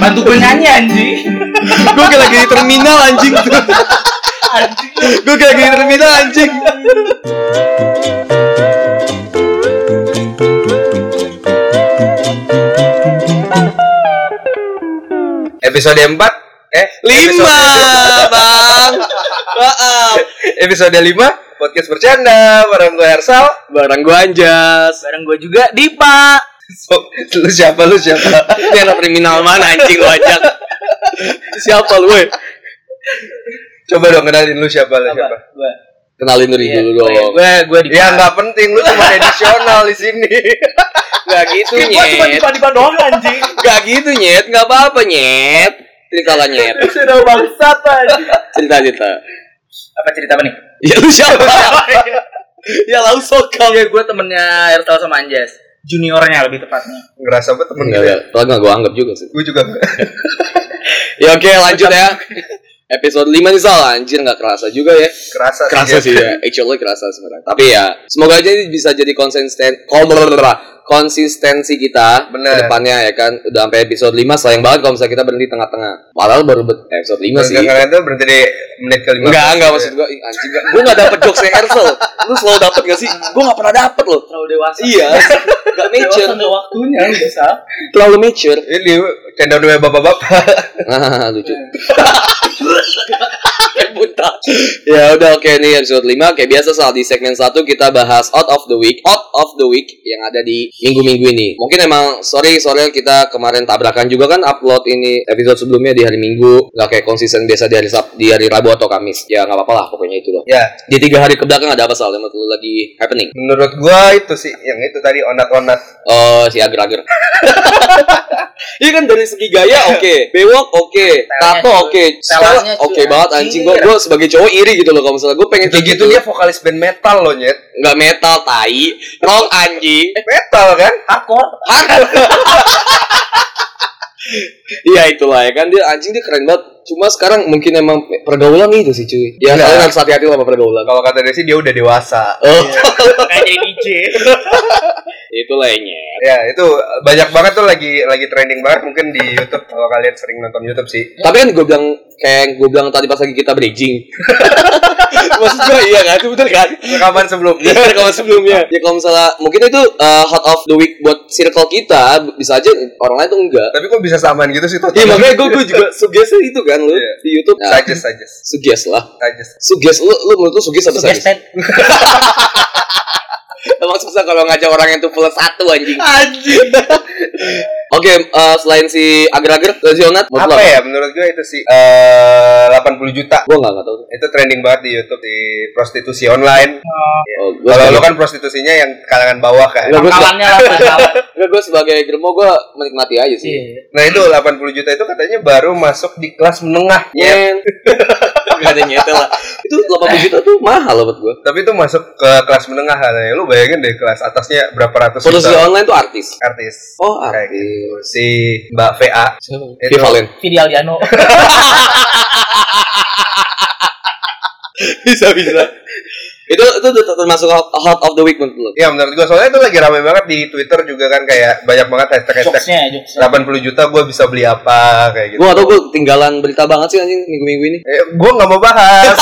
bantu gue nyanyi anjing. Gue kayak lagi di terminal anjing tuh. Anjing. Gue kayak lagi di terminal anjing. Episode 4 5 Bang. Maaf. Episode 5 podcast bercanda bareng gue Hersal, bareng gue Anjas, bareng gue juga Dipa. So, lu siapa? Ini anak kriminal mana anjing lu ajak? Siapa lu? Coba dong kenalin lu siapa? Gua. Kenalin diri dulu dong. Gue Dipa. Ya enggak penting, lu cuma edisional di sini. Enggak gitu, Nyet. Gua cuma Dipa doang anjing. Enggak gitu, Nyet. Enggak apa-apa, Nyet. Ceritalah, Nyet. Sudah bangsat anjing. Cerita. Apa cerita apa nih? Ya lu siapa? Ya langsung kau. Ya gue temennya Ertal sama Anjas. Juniornya lebih tepatnya. Ngerasa apa temen gue? Kalau nggak gue anggap juga sih. Gue juga. Ya oke, lanjut ya. Episode 5 nih Sal, anjir nggak kerasa juga ya? Kerasa sih ya. Actually kerasa sebenarnya. Tapi ya semoga aja ini bisa jadi konsistensi kita ke depannya ya kan. Udah sampai episode 5, sayang banget kalau misalnya kita berhenti tengah-tengah. Padahal baru episode 5 sih. Enggak tuh berhenti di menit ke-5. Enggak maksud gue anjing. Gue enggak dapet jokes Hersal. Lu selalu dapet enggak sih? Gue enggak pernah dapet loh. Terlalu dewasa. Iya. Enggak mature. Dewasa enggak waktunya biasa. Terlalu mature. Ini cendol dua bapak-bapak. Nah, lucu. Buntah. Ya udah oke nih episode 5. Kayak biasa soal di segmen 1 kita bahas out of the week yang ada di minggu-minggu ini. Mungkin emang sorry kita kemarin tabrakan juga kan upload ini episode sebelumnya di hari Minggu, nggak kayak konsisten biasa di hari Sabtu, di hari Rabu atau Kamis. Ya nggak apa-apa lah, pokoknya itu loh. Ya. Di 3 hari kebelakang ada apa soal yang betul lagi happening? Menurut gua itu sih yang itu tadi onat-onat. Oh si ager-ager. Iya kan dari segi gaya oke, bewok oke, tato oke, setelah oke banget anjing. Gue sebagai cowok iri gitu loh kalau misalnya gue pengen kayak gitu. Dia vokalis band metal loh Nyet. Nggak metal, tai rock anjing. Metal kan? Hardcore. Iya itulah ya kan, dia anjing dia keren banget. Cuma sekarang mungkin emang pergaulan itu sih cuy. Ya kalian harus hati-hati sama pergaulan. Kalau kata dia sih dia udah dewasa. Oh. Kayak jadi DJ. Itulah Nyet. Ya itu banyak banget tuh lagi trending banget mungkin di YouTube kalau kalian sering nonton YouTube sih. Tapi kan gue bilang tadi pas lagi kita bridging. Maksud gue iya kan, itu bener kan? Rekaman sebelumnya. Ya kalau misalnya mungkin itu hot of the week buat circle kita, bisa aja orang lain tuh enggak. Tapi kok bisa samaan gitu sih? Iya makanya gue juga suggest itu kan lu yeah. Di YouTube. Nah, suggest lu menurut lu suggest apa suggest? Emang susah kalau ngajak orang yang tuh plus 1 anjing. Oke, selain si ager-ager, si onat, apa ya? Menurut gue itu sih 80 juta. Gue nggak tahu. Itu trending banget di YouTube di prostitusi online. Oh, ya. Kalau lo kan prostitusinya yang kalangan bawah kan. Kalangannya lah. Gue sebagai germo gue menikmati aja sih. Yeah. Nah itu 80 juta itu katanya baru masuk di kelas menengah. Yeah. Gak ada nyetel lah. Itu 80 juta tuh mahal loh buat gue. Tapi itu masuk ke kelas menengah kan. Lu bayangin deh kelas atasnya berapa ratus juta. Produksi online tuh artis. Oh artis gitu. Si Mbak VA itu Valen Fidel Diano. Bisa itu termasuk hot of the week menurut lo? Iya menurut gue soalnya itu lagi ramai banget di Twitter juga kan, kayak banyak banget hashtag jokesnya. 80 juta gue bisa beli apa kayak gitu. Gue atau gue ketinggalan berita banget sih anjing minggu-minggu ini. Gue nggak mau bahas.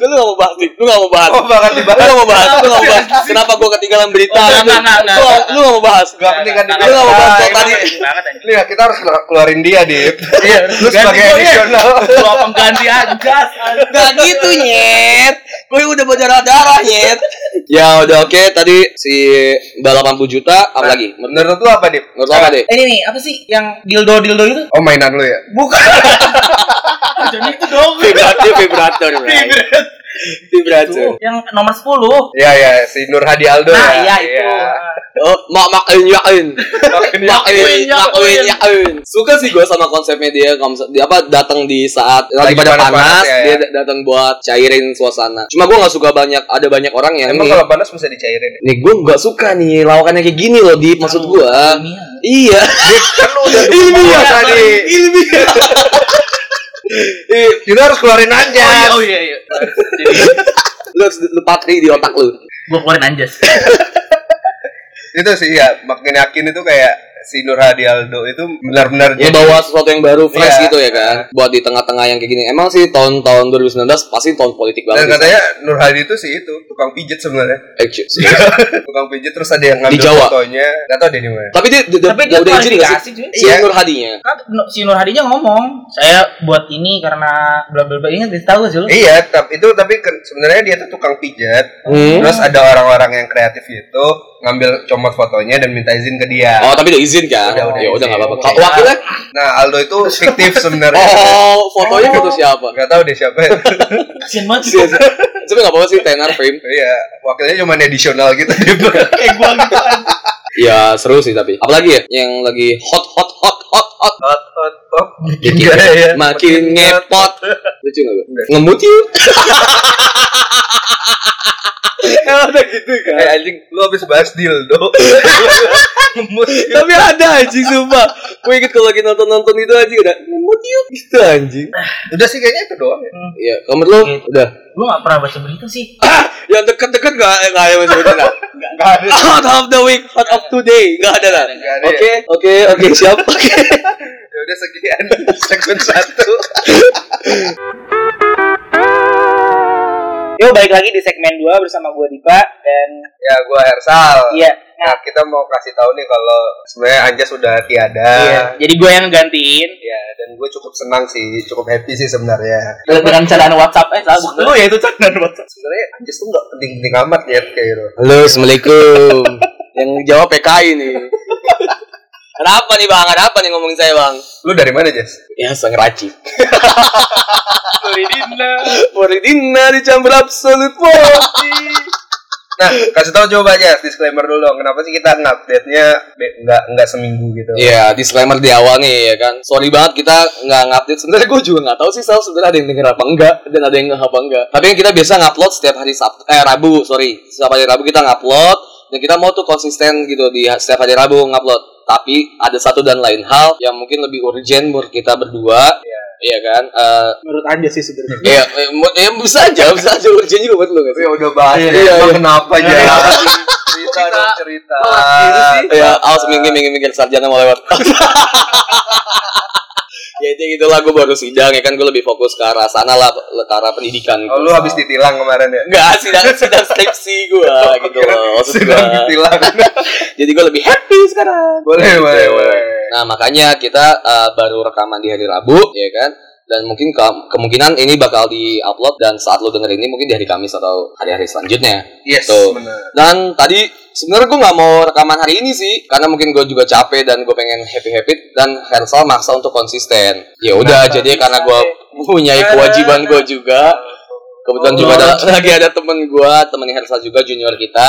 Lu nggak mau bahas. Kenapa gue ketinggalan berita? Lu nggak mau bahas. Tadi. Lihat kita harus keluarin dia deh. Lu sebagai edisional. Lu pengganti Anjas. Gak gitu Nyet. Gue udah berdarah-darah Nyet. Ya udah oke tadi si Mbak 80 juta apa lagi? Menurut lu apa Dip? Ini nih apa sih yang dildo itu? Oh mainan lu ya? Bukan. Jadi itu dong. Vibrator. Yang nomor 10. Iya ya, si Nur Hadi Aldo. Nah, ya itu. Oh, makin yakin. Suka sih gue sama konsepnya dia. Dia apa datang di saat lagi pada panas, ya. Dia datang buat cairin suasana. Cuma gue nggak suka ada banyak orang ya. Emang kalau panas bisa dicairin. Nih gue nggak suka nih lawakannya kayak gini loh di maksud gue. Iya. Ilmiah tadi. Kita harus keluarin Anjas. Oh iya. Lu harus lepatri di otak lu. Gua keluarin Anjas. Itu sih ya makin yakin itu kayak si Nur Hadi Aldo itu benar-benar dia bawa sesuatu yang baru, fresh gitu ya kan. Buat di tengah-tengah yang kayak gini. Emang sih tahun-tahun 2019 pasti tahun politik banget. Dan katanya Nur Hadi itu sih itu tukang pijit sebenarnya. Tukang pijit, terus ada yang ngambil fotonya. Enggak tahu dia di mana. Tapi dia udah izin dikasih si Nur Hadinya. Si Nur Hadinya ngomong, "Saya buat ini karena bla bla bla." Ingat tahu sih lu? Iya, tapi sebenarnya dia tuh tukang pijat. Terus ada orang-orang yang kreatif gitu ngambil comot fotonya dan minta izin ke dia. Oh, tapi udah izin kan? Udah enggak apa-apa. Wakilnya? Nah, Aldo itu fiktif sebenarnya. Oh, fotonya foto siapa? Enggak tahu deh siapa. Kasian banget sih. Tapi enggak apa-apa sih, tenar frame. Iya, wakilnya cuma edisional gitu. Kayak gua gitu kan. Ya, seru sih tapi. Apalagi ya yang lagi hot. Makin ngepot. Lucu enggak? Ngemut yuk. Ada gitu kan. Anjing, lu habis bahas dildo. Tapi ada anjing sumpah. Gue inget kalau lagi nonton itu anjing udah ngemut yuk gitu anjing. Udah sih kayaknya itu doang. Iya, kamu lu udah. Lu enggak pernah baca berita sih. Yang dekat-dekat enggak ada baca berita. Enggak ada. Hot of the week, hot of today. Enggak ada lah. Oke, siap. Oke. Udah sekian segmen 1. Yo, balik lagi di segmen 2 bersama gue Dipa dan ya gue Hersal. Iya. Nah, kita mau kasih tahu nih kalau sebenarnya Anja sudah tiada. Iya. Jadi gue yang gantiin. Iya, dan gue cukup senang sih, cukup happy sih sebenarnya. Dengan candaan WhatsApp salah. Oh, ya itu candaan WhatsApp. Sebenarnya Anja tuh enggak penting-penting amat ya kayak gitu. Halo, Assalamualaikum. Yang jawab PKI nih. Kenapa nih Bang? Ada apa nih ngomongin saya Bang? Lu dari mana Jess? Ya, Sangraci. Muridina di Chamber Absolute Posi. Nah, kasih tau coba aja disclaimer dulu dong. Kenapa sih kita ngupdate-nya enggak seminggu gitu? Iya, disclaimer di awal nih ya kan. Sorry banget kita enggak ngupdate. Sebenarnya gue juga enggak tahu sih Sal sebenarnya ada yang denger apa enggak dan ada yang enggak apa enggak. Tapi kita biasa ngupload setiap hari Rabu, sorry. Setiap hari Rabu kita ngupload dan kita mau tuh konsisten gitu di setiap hari Rabu ngupload. Tapi ada satu dan lain hal yang mungkin lebih urgent buat kita berdua, iya kan? Menurut Anda sih sebenarnya. Iya, bisa aja urgent juga buat lo kan? Ya udah bahas. Iya. Kenapa aja? Cerita. Ya, awas minggir sarjana mau lewat. Ya itu gitulah, gue baru sidang ya kan, gue lebih fokus ke arah sana lah, ke arah pendidikan. Oh, lu habis ditilang kemarin ya? Enggak, sidang skripsi gue gitu loh. Sidang ditilang. Jadi gue lebih happy sekarang. Boleh. Nah makanya kita baru rekaman di hari Rabu ya kan, dan mungkin kemungkinan ini bakal di-upload dan saat lu denger ini mungkin di hari Kamis atau hari-hari selanjutnya. Yes, benar. Dan tadi sebenarnya gue gak mau rekaman hari ini sih, karena mungkin gue juga capek dan gue pengen happy-happy, dan Hersal maksa untuk konsisten. Ya udah, jadi karena gue punya kewajiban gue juga. Kebetulan juga ada temen gue, temennya Hersal juga, junior kita.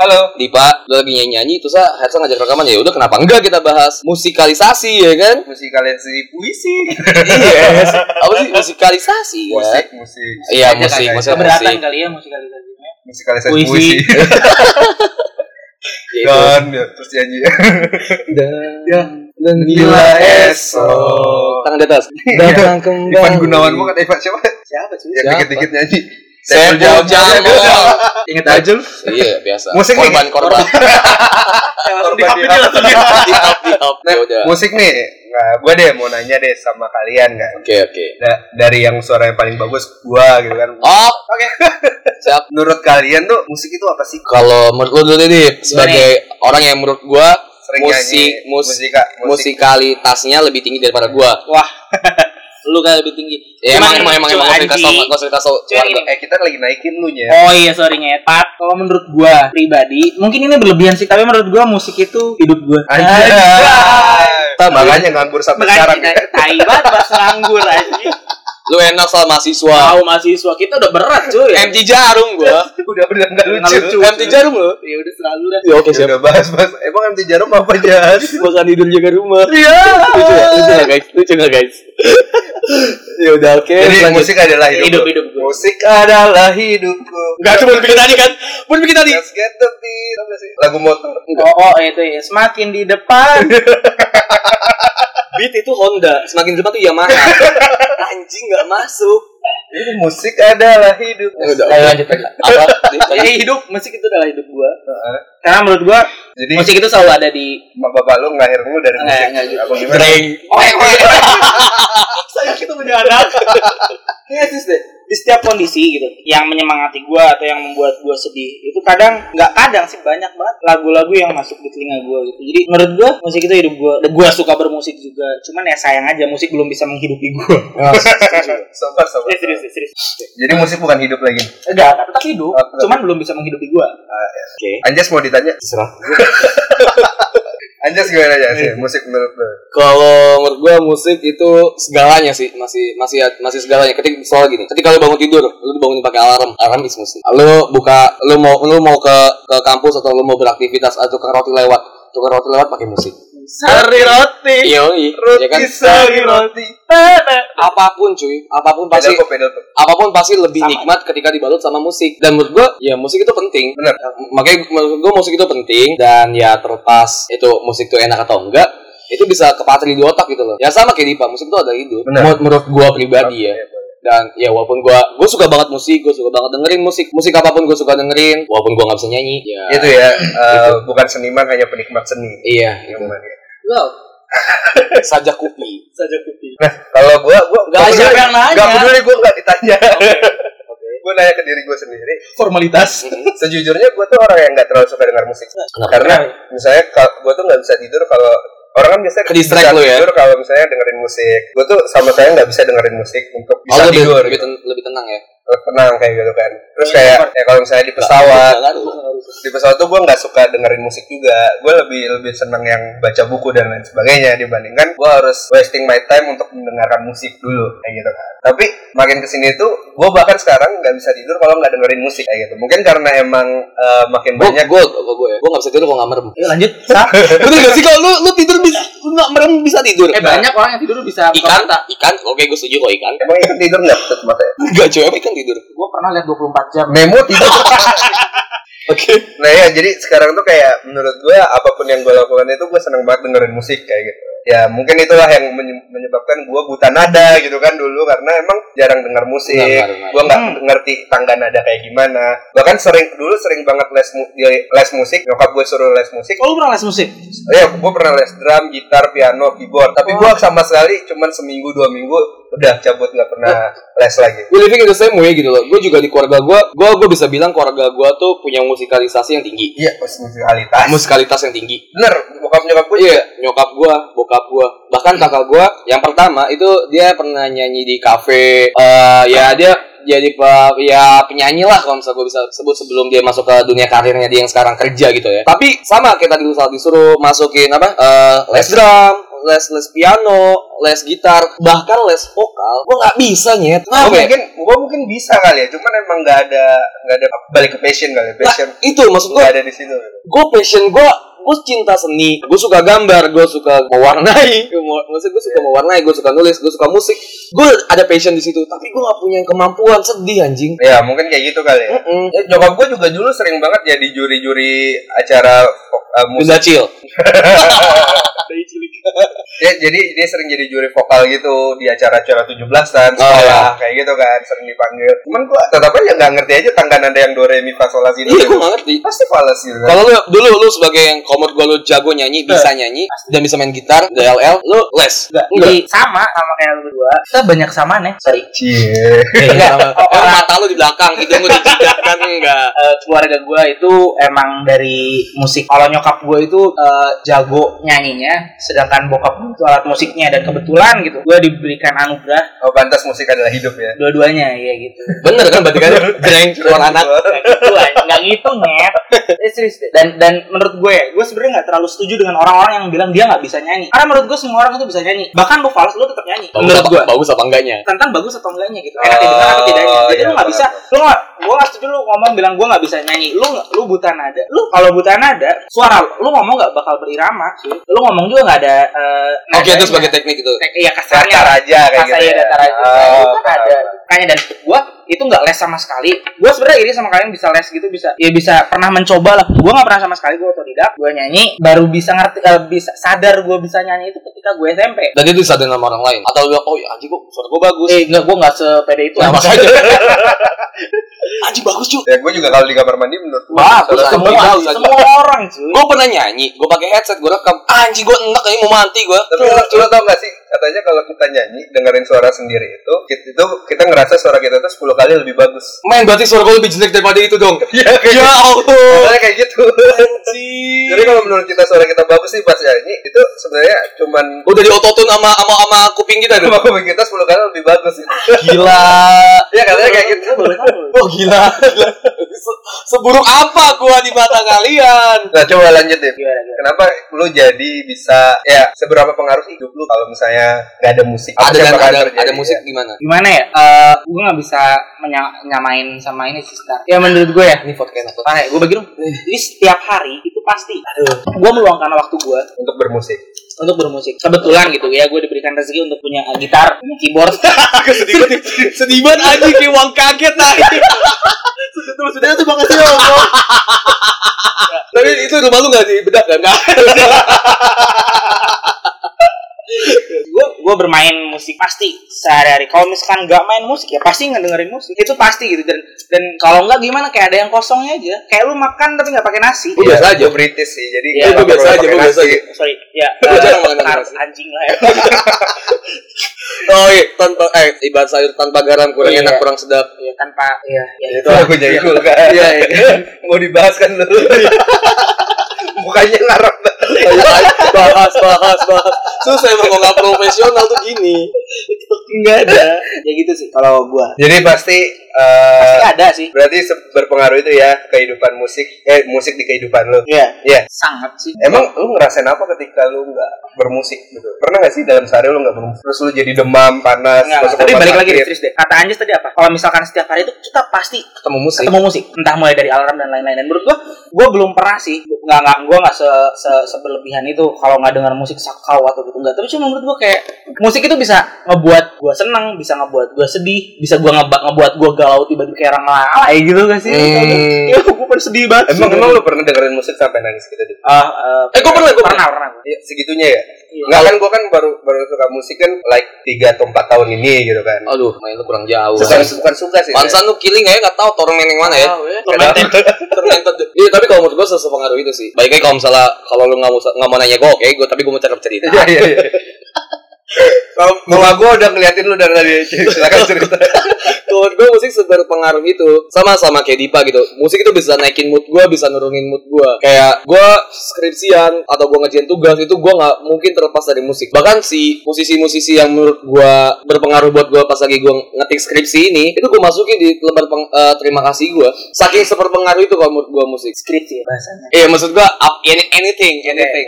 Halo Dipa, lu lagi nyanyi-nyanyi, terus Hersal ngajak rekaman, ya udah kenapa enggak kita bahas musikalisasi ya kan? Musikalisasi puisi. Iya, apa sih musikalisasi? Musik. Iya, musik. Keberatan kali ya musikalisasinya. Musikalisasi puisi. Dan ya, terus nyanyi. Dan bila esok tangan di atas datang kembali. Ivan Gunawan mau kata Ivan siapa sih yang dikit-dikit nyanyi saya jauh inget aja lu. Iya biasa musik korban di up. Musik nih gue deh mau nanya deh sama kalian kan. Oke. Dari yang suaranya paling bagus gue gitu kan. Oke. Siap. Menurut kalian tuh musik itu apa sih? Kalau menurut lu dulu nih sebagai orang yang menurut gue musikalitasnya lebih tinggi daripada gue. Wah. Lu kan lebih tinggi. Emang kita lagi naikin lu nya. Oh iya, sorry ngepat. Kalau menurut gua pribadi, mungkin ini berlebihan sih, tapi menurut gua musik itu hidup gua. Anjir. Makanya nganggur sampai sekarang. Tai banget pas nganggur anjing. Lu enak soal mahasiswa. Wow, mahasiswa kita udah berat cuy. MT Jarum gua. udah enggak lucu. MT Jarum lu? Ya udah selalu lah. Ya oke siap. Udah bahas. Emang MT Jarum apa aja? Bukan tidur jaga rumah. Iya. Lucu enggak guys? Ya udah oke. Jadi musik adalah hidup. Musik adalah hidupku. Enggak cuma bikin tadi kan? Buat bikin tadi. Lagu motor. Oh, itu ya. Semakin di depan. Beat itu Honda, semakin depan tuh Yamaha. Anjing nggak masuk. Ini musik adalah hidup. Lanjut. Hidup musik itu adalah hidup gua. Karena menurut gua Jadi musik itu selalu ada di bapak lu ngelahirin lu dari musik. Aku gimana? Saya gitu punya anak. Iya sis deh. Di setiap kondisi gitu, yang menyemangati gue atau yang membuat gue sedih itu kadang, nggak kadang sih, banyak banget lagu-lagu yang masuk di telinga gue gitu. Jadi menurut gue musik itu hidup gue. Gue suka bermusik juga, cuman ya sayang aja musik belum bisa menghidupi gue. Sabar. Serius. Jadi musik bukan hidup lagi? Enggak, tetap hidup. Oh, cuman belum bisa menghidupi gue. Ya. Okay. Anjas mau ditanya? Serah. Anjas gimana aja sih musik menurut lo? Kalau menurut gue musik itu segalanya sih, masih segalanya. Ketika soal gini, ketika lo bangun tidur, lo bangun pakai alarm is musik. Lo buka, lo mau ke kampus atau lo mau beraktivitas atau tukar roti lewat pakai musik. Sari roti, yoi, roti ya kan? Sari roti. Apapun pasti lebih nikmat ketika dibalut sama musik. Dan menurut gue, ya musik itu penting. Bener. Makanya menurut gue musik itu penting. Dan ya terlepas itu musik itu enak atau enggak, itu bisa kepatri di otak gitu loh. Ya sama kayak Dipa, musik itu ada hidup. Menurut gue pribadi ya. Dan ya walaupun gue suka banget musik, gue suka banget dengerin musik apapun gue suka dengerin, walaupun gue nggak bisa nyanyi. Ya. Itu ya, bukan seniman hanya penikmat seni. Iya. Yang mana? Wow. Saja kupi. Nah, kalau gue nggak peduli, gue nggak ditanya. Okay. Gue nanya ke diri gue sendiri. Formalitas. Sejujurnya gue tuh orang yang nggak terlalu suka dengar musik. Kenapa? Karena misalnya gue tuh nggak bisa tidur kalau orang kan biasanya bisa tidur ya? Kalau misalnya dengerin musik. Gue tuh sama saya nggak bisa dengerin musik untuk bisa tidur. Lebih tenang ya? Tenang kayak gitu kan. Terus kayak ya kalau misalnya di pesawat, tuh gue nggak suka dengerin musik juga. Gue lebih seneng yang baca buku dan lain sebagainya dibandingkan gue harus wasting my time untuk mendengarkan musik dulu kayak gitu kan. Tapi makin kesini tuh gue bahkan sekarang nggak bisa tidur kalau nggak dengerin musik kayak gitu. Mungkin karena emang makin banyak gue nggak bisa tidur kalau nggak merem. Lanjut. Betul nggak sih kalau lu tidur nggak merem bisa tidur? Banyak orang yang tidur bisa ikan. Oke gue setuju kok ikan. Emang ikan tidur nggak tetep mata? Nggak coba ikan tidur. Gue pernah lihat 24 jam. Memo tidur. Oke. Nah ya jadi sekarang tuh kayak menurut gue apapun yang gue lakukan itu gue seneng banget dengerin musik kayak gitu. Ya mungkin itulah yang menyebabkan gue buta nada gitu kan dulu karena emang jarang dengar musik. Gue nggak ngerti tangga nada kayak gimana. Bahkan dulu sering banget les musik. Nyokap gue suruh les musik. Oh, lu pernah les musik? Iya, gue pernah les drum, gitar, piano, keyboard. Tapi gue sama sekali cuman seminggu 2 minggu. Udah cabut, nggak pernah les lagi. Gue living in the same way gitu loh. Gue juga di keluarga gue bisa bilang keluarga gue tuh punya musikalisasi yang tinggi. Iya, musikalitas yang tinggi. Bener, bokap gue, bahkan kakak gue yang pertama itu dia pernah nyanyi di kafe. Ya dia jadi penyanyi lah kalau misalnya gue bisa sebut sebelum dia masuk ke dunia karirnya dia yang sekarang kerja gitu ya. Tapi sama kita disuruh masukin les drum, les piano, les gitar, bahkan les vokal. Gue nggak bisa nyet. Gue mungkin bisa kali ya, cuman emang nggak ada balik ke passion kali. Passion nah, itu maksud gue. Nggak ada di situ. Gue passion gue cinta seni. Gue suka gambar, gue suka mewarnai. Gue suka nulis, gue suka musik. Gue ada passion di situ, tapi gue nggak punya kemampuan. Sedih anjing. Ya mungkin kayak gitu kali ya. Ya nyokap gue juga dulu sering banget jadi juri-juri acara musik. Kecil. Ya, jadi dia sering jadi juri vokal gitu di acara-acara 17-an sekolah kayak gitu kan, sering dipanggil. Cuman gua tetap aja nggak ngerti aja tangga nada yang do re mi fa sol la si do. Iya, gua nggak ngerti. Pasti fals gitu. Kalau lu sebagai yang komod gua, lu jago nyanyi, bisa nyanyi dan bisa main gitar, DLL, lu les. Enggak. Sama kayak lu berdua. Kita banyak kesamaan ya. Sorry. Cie. Mata lu di belakang gitu gua dicidakkan enggak. Keluarga gua itu emang dari musik. Kalau nyokap gua itu jago nyanyinya, sedangkan bokap itu alat musiknya. Dan kebetulan gitu gue diberikan anugerah pantas musik adalah hidup ya dua-duanya ya gitu. Bener kan berarti kan jreng keluar anak nggak gitu net. Serius dan menurut gue sebenarnya nggak terlalu setuju dengan orang-orang yang bilang dia nggak bisa nyanyi, karena menurut gue semua orang itu bisa nyanyi. Bahkan lu fals lu tetap nyanyi. Menurut gue bagus apa enggaknya gitu, enak didengar atau tidaknya. Jadi lu nggak bisa, gue nggak setuju lu ngomong bilang gue nggak bisa nyanyi. Lu buta nada. Lu kalau buta nada suara lu ngomong nggak bakal berirama sih. Lu ngomong juga nggak ada Oke, itu sebagai teknik gitu. Iya, kasarnya datar aja kayak gitu. Kasarnya datar aja. Kan ada. Gua itu nggak les sama sekali. Gue sebenarnya iri sama kalian bisa les gitu, bisa ya bisa pernah mencoba lah. Gue nggak pernah sama sekali, gue otodidak. Gue nyanyi baru bisa ngerti, bisa sadar gue bisa nyanyi itu ketika gue SMP. Dan itu disadar sama orang lain atau bilang oh ya anjing gue suara gue bagus. Enggak, gue nggak sepede itu. Nah, makanya anjing bagus cuy. Ya gue juga kalau di kamar mandi menurut gue bagus semua orang cuy. Gue pernah nyanyi, gue pakai headset, gue rekam, anjing gue enak ini mau mati gue. Tapi lo tau gak sih? Katanya kalau kita nyanyi dengerin suara sendiri itu kita ngerasa suara kita tuh 10 kali lebih bagus. Main berarti suara gue lebih jelek daripada itu dong. Ya Allah. Soalnya kayak gitu. Anjir. Jadi kalau menurut kita suara kita bagus sih pas nyanyi itu sebenarnya cuman udah di autotune sama kuping kita dong. Sama kuping kita 10 kali lebih bagus gitu. Gila. Ya katanya kayak gitu. Oh gila. Seburuk apa gua di mata kalian? Nah coba lanjut deh. Kenapa lu jadi bisa ya seberapa pengaruh hidup lu kalau misalnya nggak ada musik? Ada musik ya. Gimana ya? Gue nggak bisa nyamain sama ini sih Star. Ya menurut gue ya. Ini podcast aku. Parah, gue bagi dong. Jadi setiap hari itu pasti. Gue meluangkan waktu gue untuk bermusik. Kebetulan gitu ya, gue diberikan rezeki untuk punya gitar, keyboard. Sedih banget aja, kayak uang kaget aja. Maksudnya tuh makasih ya. Tapi itu rumah lu nggak dibedah kan? Gue bermain musik pasti sehari-hari. Kalau misalkan nggak main musik ya pasti ngedengerin musik, itu pasti gitu. Dan kalau nggak gimana, kayak ada yang kosongnya aja, kayak lu makan tapi nggak pakai nasi. Gue biasa aja British sih, jadi gue biasa aja sorry ya anjing lah ya. Oh iya, tanpa ibarat sayur tanpa garam kurang enak, kurang sedap. Iya tanpa ya itu aku jadi gue iya mau dibahas kan dulu. Bukannya ngarep bahas susah emang kalau nggak profesional tuh gini. Nggak ada ya gitu sih kalau gua, jadi pasti ada sih. Berarti berpengaruh itu ya kehidupan musik di kehidupan lo. Iya sangat sih. Emang lu ngerasain apa ketika lu nggak bermusik gitu? Pernah nggak sih dalam sehari lu nggak bermusik terus lu jadi demam, panas? Nggak, tadi balik lagi Tris deh, kata Anjas tadi apa, kalau misalkan setiap hari itu kita pasti ketemu musik entah mulai dari alarm dan lain-lain. Dan menurut gua belum pernah sih, gua nggak sebelebihan itu kalau nggak dengar musik sakau atau gitu, nggak. Tapi cuma menurut gue kayak musik itu bisa ngebuat gue seneng, bisa ngebuat gue sedih, bisa gue ngebuat gue galau tiba-tiba kayak orang lalai gitu gak sih? Ya gue pernah sedih banget. Emang lu pernah dengerin musik sampai nangis gitu? Gue pernah. Ya, segitunya ya? Iya. Nggak kan, gue kan baru suka musik kan like 3 atau 4 tahun ini gitu kan. Aduh, main lu kurang jauh. Suka sih. Pansan lu killing aja nggak tahu tormen yang mana ya? Tormented. Iya, tapi kalau menurut gue sepengaruh itu sih. Baiknya kalau misalnya kalau lu nggak mau nanya gue, oke, tapi gue mau cerita. Iya. Mama gue udah ngeliatin lu dari tadi. Silakan cerita. Menurut gue musik seberpengaruh itu. Sama-sama kayak Dipa gitu. Musik itu bisa naikin mood gue, bisa nurunin mood gue. Kayak gue skripsian atau gue ngerjain tugas, itu gue gak mungkin terlepas dari musik. Bahkan si musisi-musisi yang menurut gue berpengaruh buat gue pas lagi gue ngetik skripsi ini, itu gue masukin di lembar terima kasih gue. Saking seberpengaruh itu kalau menurut gue musik. Skripsi bahasanya. Iya, maksud gue anything.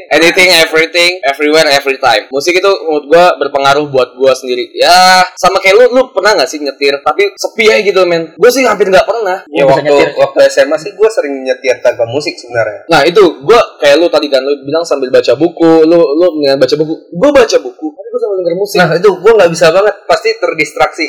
Anything, everything, everywhere, every time. Musik itu menurut gue berpengaruh buat gue sendiri. Ya sama kayak lu pernah gak sih nyetir tapi sepi aja gitu men? Gue sih hampir gak pernah ya. Waktu SMA sih gue sering nyetir tanpa musik sebenarnya. Nah itu gue kayak lu tadi kan, lu bilang sambil baca buku. Lu baca buku, gue baca buku tapi gue sambil denger musik. Nah itu gue gak bisa banget, pasti terdistraksi.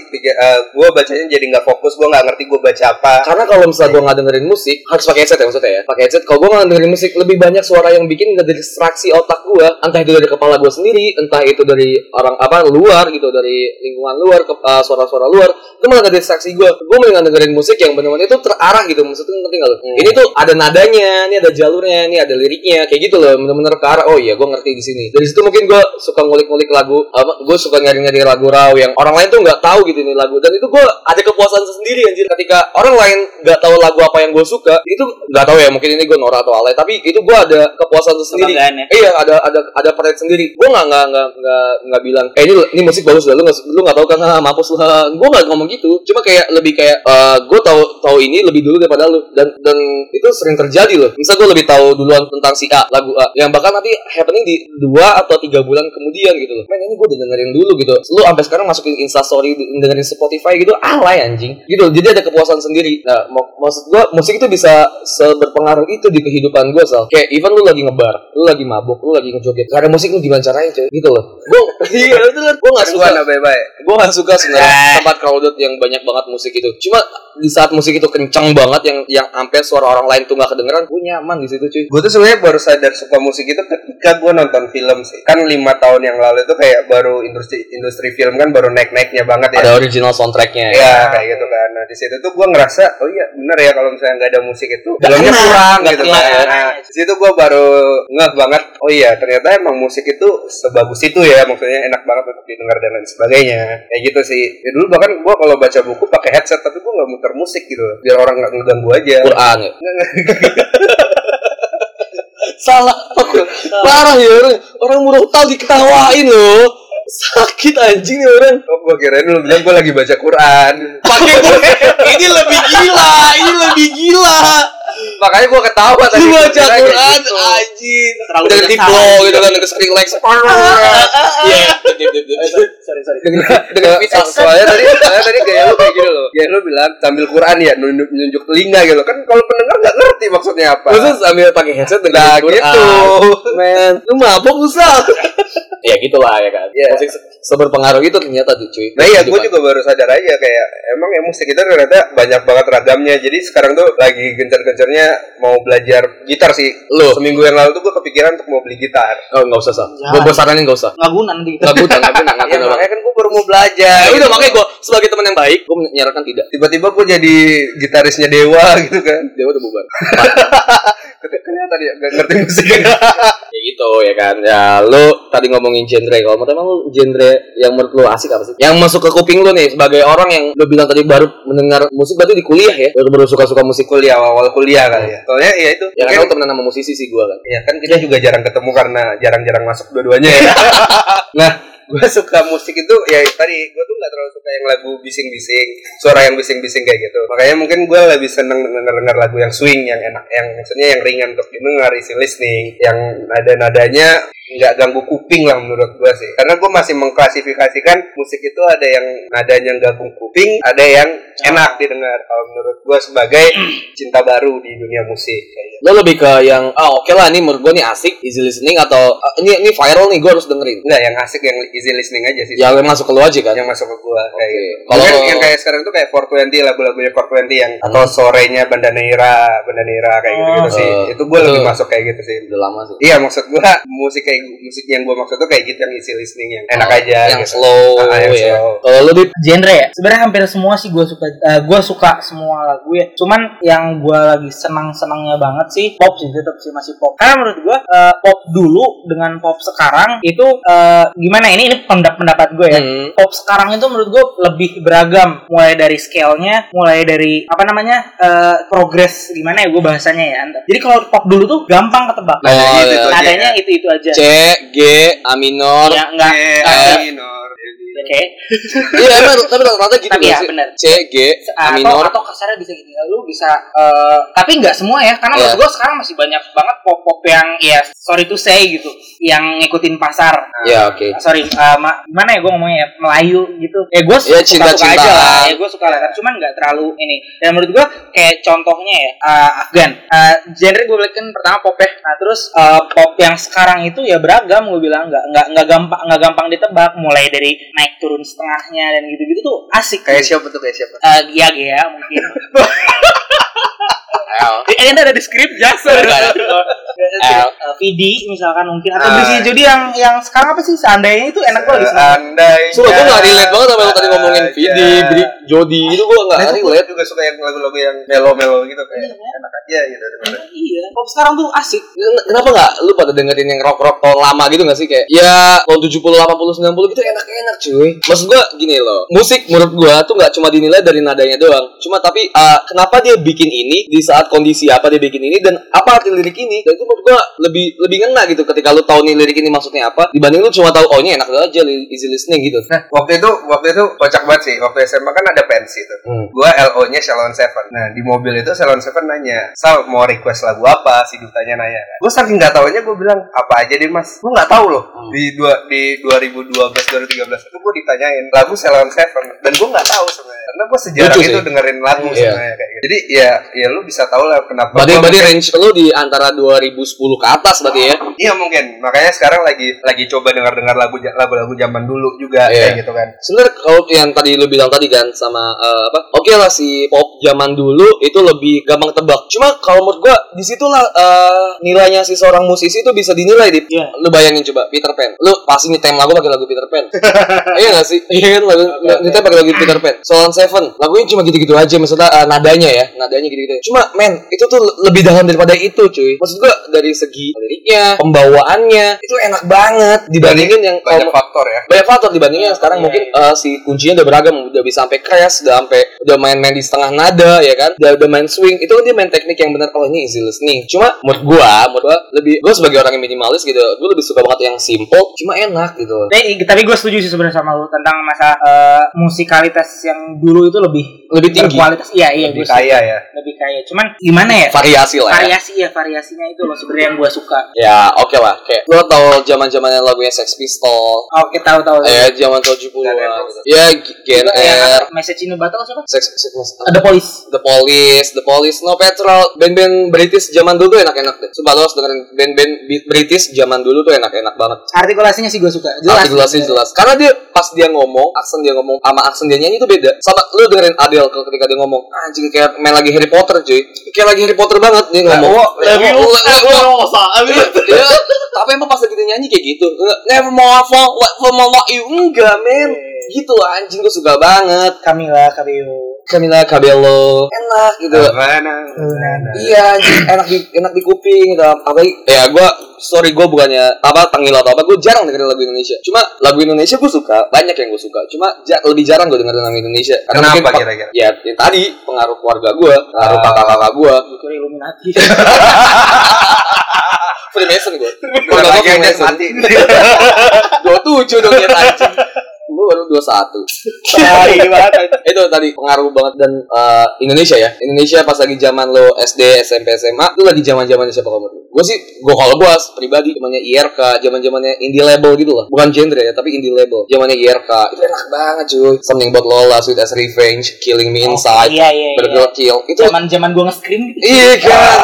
Gue bacanya jadi gak fokus, gue gak ngerti gue baca apa. Karena kalau misalnya gue gak dengerin musik, harus pakai headset ya maksudnya ya, pakai headset. Kalau gue gak dengerin musik, lebih banyak suara yang bikin ngedistraksi otak gue, entah itu dari kepala gue sendiri, entah itu dari orang luar gitu, dari lingkungan luar, suara-suara luar. Itu malah ada distraksi gue mendingan dengerin musik yang benar-benar itu terarah gitu. Maksudnya ngerti gak lu? Ini tuh ada nadanya, ini ada jalurnya, ini ada liriknya, kayak gitu loh, benar-benar ke arah. Oh iya, gue ngerti di sini. Dari situ mungkin gue suka ngulik-ngulik lagu, gue suka nyari-nyari lagu raw yang orang lain tuh nggak tahu gitu nih lagu. Dan itu gue ada kepuasan sendiri anjir, ketika orang lain nggak tahu lagu apa yang gue suka. Itu nggak tahu ya, mungkin ini gue norak atau alay, tapi itu gue ada kepuasan sendiri. Iya, ada pride sendiri. Gue nggak bilang kayak ini musik bagus lah, lu nggak tahu kan, mampus lah. Gue nggak ngomong gitu, cuma kayak lebih kayak gue tahu ini lebih dulu daripada lu. Dan itu sering terjadi loh. Misal gue lebih tahu duluan tentang si A, lagu A, yang bakal nanti happening di 2 atau 3 bulan kemudian gitu loh. Men, ini ini gue udah dengerin dulu gitu. Lu sampai sekarang masukin Instastory, dengerin Spotify gitu, alay anjing gitu. Jadi ada kepuasan sendiri. Nah, maksud gue musik itu bisa berpengaruh itu di kehidupan gue, Sal. Kayak even lu lagi ngebar, lu lagi mabuk, lu lagi ngejoget, gak ada musik lu gimana caranya, coy? Gitu loh. Gue iya itu loh. Gue nggak suka, gue nggak suka sebenarnya tempat crowded yang banyak banget musik itu. Cuma di saat musik itu kencang banget yang ampe suara orang lain tuh nggak kedengeran, gue nyaman di situ, cuy. Gue tuh sebenarnya baru sadar suka musik itu ketika gue nonton film sih. Kan 5 tahun yang lalu itu kayak baru industri film kan baru naik-naiknya banget ya. Ada original soundtracknya. Iya kayak gitu kan. Nah di situ tuh gue ngerasa oh iya benar ya kalau misalnya nggak ada musik itu filmnya kurang gitu kan. Nah di situ gue baru ngeh banget. Oh iya ternyata emang musik itu sebagus itu ya, maksudnya enak banget untuk didengar dan lain sebagainya. Kayak gitu sih. Ya, dulu bahkan gue kalau baca buku pakai headset tapi gue nggak muter musik gitu biar orang nggak ngeganggu aja. Quran ya. Salah aku. Parah ya orang murung tahu diketawain loh. Sakit anjing nih orang. Oh gue kirain lu bilang gue lagi baca Quran. Pakai gue. Ini lebih gila. Makanya gue ketawa tadi. Lu baca Quran gitu. Anjing. Dengan tiplo gitu kan. Dengan Skrillex. Iya. Sorry. Dengan pisang. Soalnya tadi gaya lu kayak gitu loh. Gaya lu bilang sambil Quran ya. Nunjuk telinga gitu. Kan kalau pendengar gak ngerti maksudnya apa. Terus sambil pakai headset dengan Quran gitu. Man lu mabok lu Sal. Ya gitulah ya kan. Musik seberpengaruh itu ternyata tuh cuy. Nah iya gue juga baru sadar aja kayak emang ya musik kita ternyata banyak banget ragamnya. Jadi sekarang tuh lagi gencar-gencarnya mau belajar gitar sih. Loh seminggu yang lalu tuh gue kepikiran untuk mau beli gitar. Oh gak usah Sal ya. Gue saranin gak usah. Gak guna nanti gitar. Gak guna ya, makanya kan gue baru mau belajar. Ya udah makanya gue sebagai teman yang baik gue menyarankan tidak. Tiba-tiba gue jadi gitarisnya Dewa gitu kan. Dewa udah bubar. Kayaknya tadi gak ngerti musik. Ya gitu ya kan. Ya lu tadi ngomongin genre. Kalau menurut emang lu genre yang menurut lu asik apa sih? Yang masuk ke kuping lu nih sebagai orang yang lu bilang tadi baru mendengar musik berarti di kuliah ya? Baru suka-suka musik kuliah, awal kuliah kan ya. Soalnya ya itu. Ya kan lu temenan sama musisi sih gua kan. Ya kan kita juga jarang ketemu karena jarang-jarang masuk dua-duanya ya. Nah gue suka musik itu ya tadi gue tuh nggak terlalu suka yang lagu bising-bising, suara yang bising-bising kayak gitu. Makanya mungkin gue lebih seneng dengar lagu yang swing, yang enak, yang maksudnya yang ringan untuk didengar, easy listening, yang nada-nadanya nggak ganggu kuping lah menurut gue sih. Karena gue masih mengklasifikasikan musik itu ada yang nadanya ganggu kuping, ada yang enak didengar. Kalau menurut gue sebagai cinta baru di dunia musik. Lo lebih ke yang oke lah ini menurut gue nih asik, easy listening atau ini viral nih gue harus dengerin. Nggak yang asik yang easy listening aja sih. Yang masuk ke lo aja kan? Yang masuk ke gue. Okay. Kayak gitu. Kalau yang kayak sekarang tuh kayak 420 lagu-lagunya 420 yang atau sorenya Bandaneira kayak gitu sih. Itu gue lebih masuk kayak gitu sih. Udah lama sih. Iya maksud gue musik kayak musik yang gue maksud tuh kayak gitu yang easy listening yang enak aja yang gitu. slow. Kalau lebih genre ya sebenarnya hampir semua sih gue suka semua lagu ya, cuman yang gue lagi senang-senangnya banget sih pop sih, tetap sih masih pop karena menurut gue pop dulu dengan pop sekarang itu gimana ini pendapat gue ya. Pop sekarang itu menurut gue lebih beragam mulai dari scale-nya, mulai dari apa namanya progress gimana ya gue bahasanya ya. Jadi kalau pop dulu tuh gampang ketebak nadanya itu aja G, A minor, ya, F minor. Oke. Iya, tapi rata-rata gitu ya, benar. C, G, A minor atau kasarnya bisa gitu. Lu bisa tapi enggak semua ya, karena menurut gua sekarang masih banyak banget pop-pop yang ya sorry to say gitu, yang ngikutin pasar. Iya, oke. Sorry, gimana ya gua ngomongnya ya? Melayu gitu. Ya gua suka aja lah. Ya gua suka lah, tapi cuman enggak terlalu ini. Dan menurut gua kayak contohnya ya Afgan. Genre gua bilang pertama pop ya. Nah, terus pop yang sekarang itu ya beragam gua bilang enggak gampang ditebak mulai dari naik turun setengahnya dan gitu-gitu tuh asik. Kayak siapa? Gia mungkin. Ini ada di script Jason. VD misalkan mungkin atau bisa jadi yang sekarang apa sih seandainya itu enak banget seandainya. Suruh gue nggak relate banget sama yang tadi ngomongin VD, Jody itu gue nggak relate. Juga suka yang lagu-lagu yang melo-melo gitu kayak enak aja gitu. Iya. Pop sekarang tuh asik. Kenapa nggak lu pada dengerin yang rock-rock tahun lama gitu nggak sih kayak ya tahun 70, 80, 90 gitu enak-enak cuy. Maksud gue gini loh, musik menurut gue tuh nggak cuma dinilai dari nadanya doang. Cuma tapi kenapa dia bikin ini di saat kondisi apa dia bikin ini dan apa arti lirik ini, dan itu menurut gue lebih ngena gitu ketika lu tahu nih lirik ini maksudnya apa dibanding lu cuma tahu ini enak aja easy listening gitu. Nah, waktu itu kocak banget sih. Waktu SMA kan ada pensi itu. Gue LO-nya Shalom Seven. Nah, di mobil itu Shalom Seven nanya, "Sal, mau request lagu apa?" Si Dutanya nanya kan. Gue saking gak taunya gue bilang, "Apa aja deh, Mas." Gue gak tahu loh. Di 2012-2013 itu gue ditanyain lagu Shalom Seven dan gue gak tahu sebenarnya. Karena gue sejarah itu dengerin lagu sebenarnya kayak gitu. Jadi ya lu bisa tahu lah kenapa. Berarti range lu di antara 2010 ke atas berarti ya? Iya mungkin. Makanya sekarang lagi coba dengar lagu-lagu zaman dulu juga kayak gitu kan. Sebenarnya kalau yang tadi lu bilang tadi kan sama oke lah si pop zaman dulu itu lebih gampang tebak. Cuma kalau menurut gue disitulah nilainya si seorang musisi itu bisa dinilai dip. Yeah. Lu bayangin coba Peter Pan. Lu pasti ngetem lagu pakai lagu Peter Pan. Iya nggak sih? Iya kan lagu ngetem pakai lagu Peter Pan. Soalan Seven lagunya cuma gitu-gitu aja, maksudnya nadanya gitu-gitu. Cuma men itu tuh lebih dalam daripada itu cuy. Maksud gue dari segi liriknya, pembawaannya itu enak banget dibandingin yang banyak faktor ya. Banyak faktor dibandingin yang sekarang mungkin si kuncinya udah beragam, udah bisa sampai crash, udah main-main di setengah nada ya kan. Udah main swing, itu kan dia main teknik yang benar. Oh ini easy listening. Cuma menurut gue lebih, gue sebagai orang yang minimalis gitu, gue lebih suka banget yang simple cuma enak gitu. Tapi gue setuju sih sebenarnya sama lu tentang masalah musikalitas yang dulu itu lebih tinggi kualitas. Iya lebih kaya ya. Lebih kaya. Cuman gimana ya? Variasi lah. Variasinya itu loh sebenarnya yang gue suka. Ya, oke lah. Kayak lo tau zaman-zamannya lagunya Sex Pistols. Oh, kita tahu. Ya, zaman 70-an. Ya, Gen R. Message in a Bottle siapa? Sex Pistols. The Police. The Police, No Patrol. Band-band British zaman dulu tuh enak-enak deh. Coba lo harus dengerin band-band British zaman dulu tuh enak-enak banget. Artikulasinya sih gue suka. Jelas. Karena dia pas dia ngomong, aksen dia ngomong sama aksen dia nyanyi itu beda. Sama lu dengerin Adele ketika dia ngomong, anjing kayak main lagi Harry Potter cuy. Kayak lagi Harry Potter banget dia ngomong. Tapi emang pas lagi nyanyi kayak gitu. Never more fall, never more want you. Enggak men. Gitu anjing gue suka banget. Camila Cabello enak gitu. Iya enak di kuping gitu. Apalagi ya gue bukannya tangil atau gue jarang dengerin lagu Indonesia. Cuma lagu Indonesia gue suka, banyak yang gue suka. Cuma lebih jarang gue dengerin lagu Indonesia. Karena kenapa kira-kira? Ya tadi pengaruh keluarga gue, pengaruh kakak-kakak gue. Bukan Illuminati. Freemason gue. Keluarga gue Freemason. 27 dong ya anjing. Gue baru 21. Itu tadi pengaruh banget. Dan Indonesia pas lagi zaman lo SD, SMP, SMA itu lagi zaman-zamannya siapa kamu? Gue pribadi zamannya IRK, zaman-zamannya indie label gitu lah. Bukan genre ya, tapi indie label. Zamannya IRK itu enak banget cuy. Something About Lola, Sweet as Revenge, Killing Me Inside, Burger Kill. Itu zaman-zaman gue nge-scream gitu. Iya kan.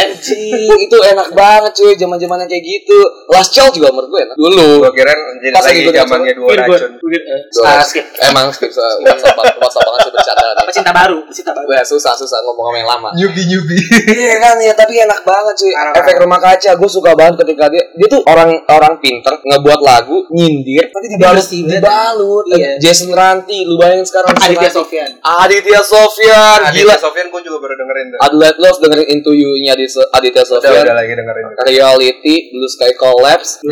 Anjing, itu enak banget cuy. Zaman-zamannya kayak gitu. Last Child juga menurut gue enak. Dulu gue kira pas lagi zamannya dua racun. Emang skip WhatsApp banget sih bercanda. Pecinta baru. Wah, susah ngomong yang lama. Nyubi. Iya kan ya, tapi enak banget cuy. Efek Rumah Kaca gue suka banget ketika dia tuh orang pinter ngebuat lagu nyindir tapi dibalut. Jason Ranti, lu bayangin sekarang Aditya Sofyan. Gila. Aditya Sofyan gue juga baru dengerin. Adelaide Love dengerin Into You-nya Aditya Sofyan. Udah lagi dengerin. Reality, Blue Sky Collapse. Blue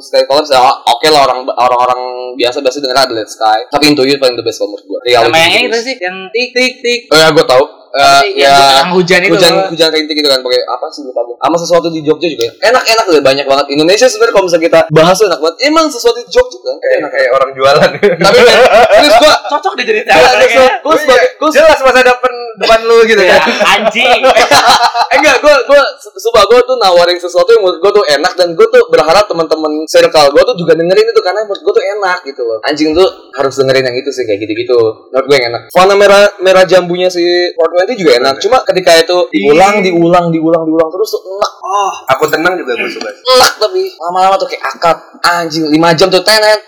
Sky Collapse. Oke lah orang-orang biasa denger Adelaide Sky. Tapi Into You paling the best menurut gue. Reality. Sama yang itu sih yang tik. Oh ya gue tau. Hujan rintik gitu kan pakai apa sih lupa gue. Sama sesuatu di Jogja juga ya. Enak-enak deh, banyak banget. Indonesia sebenarnya kalau misalnya kita bahas enak banget. Emang sesuatu di Jogja kan enak kayak orang jualan. Tapi kan terus gue cocok deh jadi teater. Gue jelas pas ada depan lu gitu kan. Anjing. Enggak, gue sumpah gue tuh nawarin sesuatu yang menurut gue tuh enak dan gue tuh berharap teman-teman circle gue tuh juga dengerin itu karena menurut gue tuh enak gitu loh. Anjing tuh harus dengerin yang itu sih kayak gitu-gitu. Menurut gue yang enak. Warna merah jambunya si itu juga enak. Cuma ketika itu diulang terus tuh enak. Oh, aku tenang juga gue suka. Enak tapi lama-lama tuh kayak akad anjing 5 jam tuh tenet.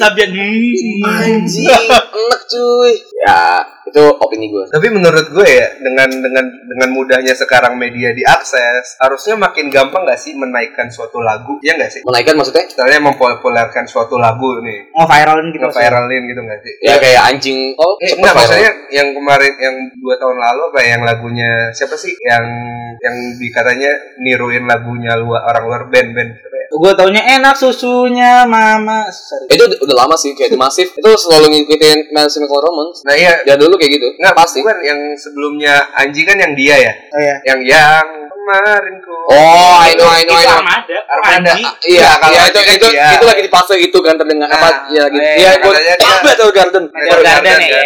Sabian. Anjing, enak cuy. Ya, itu opini gue. Tapi menurut gue ya dengan mudahnya sekarang media diakses, harusnya makin gampang enggak sih menaikkan suatu lagu? Iya enggak sih? Menaikkan maksudnya? Misalnya mempopulerkan suatu lagu nih. Viralin gitu enggak sih? Ya kayak anjing. Oh, enggak maksudnya yang kemarin yang 2 tahun lalu apa yang lagunya siapa sih yang dikatanya niruin lagunya orang luar band-band. gue taunya enak susunya mama. Sorry. Itu udah lama sih kayak di Masif itu selalu ngikutin Man Chemical Romance. Nah iya, ya dulu kayak gitu. Nggak pasti kan yang sebelumnya Anji kan yang dia ya. Oh iya. Yang Marinku. Oh, I know. Armada. Iya, kalau ya, itu lagi di fase itu kan terdengar nah, apa ya gitu. Iya, gua Battle Garden. Garden ya.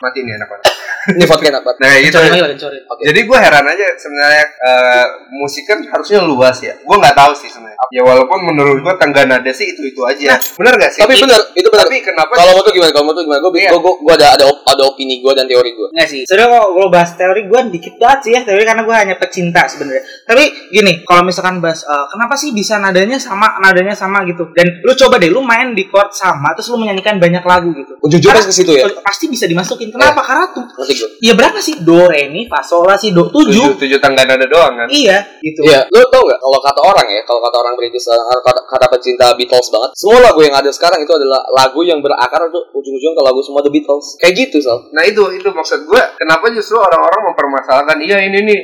Mati nih anak-anak. Ini podcast apa? Nah, gitu. Okay. Jadi gue heran aja sebenarnya musik kan harusnya luas ya. Gue enggak tahu sih sebenarnya. Ya walaupun menurut gue tengga nada sih itu aja. Nah, benar enggak sih? Tapi benar, itu benar. Tapi kenapa? Kalau mau tuh gimana? Gue ada opini gue dan teori gue. Enggak sih. Sebenarnya kalau bahas teori gue dikit banget sih ya, teori karena gue hanya pecinta sebenarnya. Tapi gini, kalau misalkan bahas kenapa sih bisa nadanya sama gitu. Dan lu coba deh lu main di chord sama terus lu menyanyikan banyak lagu gitu. Ujung-ujungnya ke situ ya. Pasti bisa dimasukin. Kenapa? Karena tuh ya berapa sih do re mi fa sol la si do 7 tangga nada doang kan. Iya gitu ya. Lo tau gak kalau kata orang British, kata pecinta Beatles banget, semua lagu yang ada sekarang itu adalah lagu yang berakar itu ujung-ujung ke lagu semua The Beatles kayak gitu. Sal, nah itu maksud gue kenapa justru orang-orang mempermasalahkan iya ini nih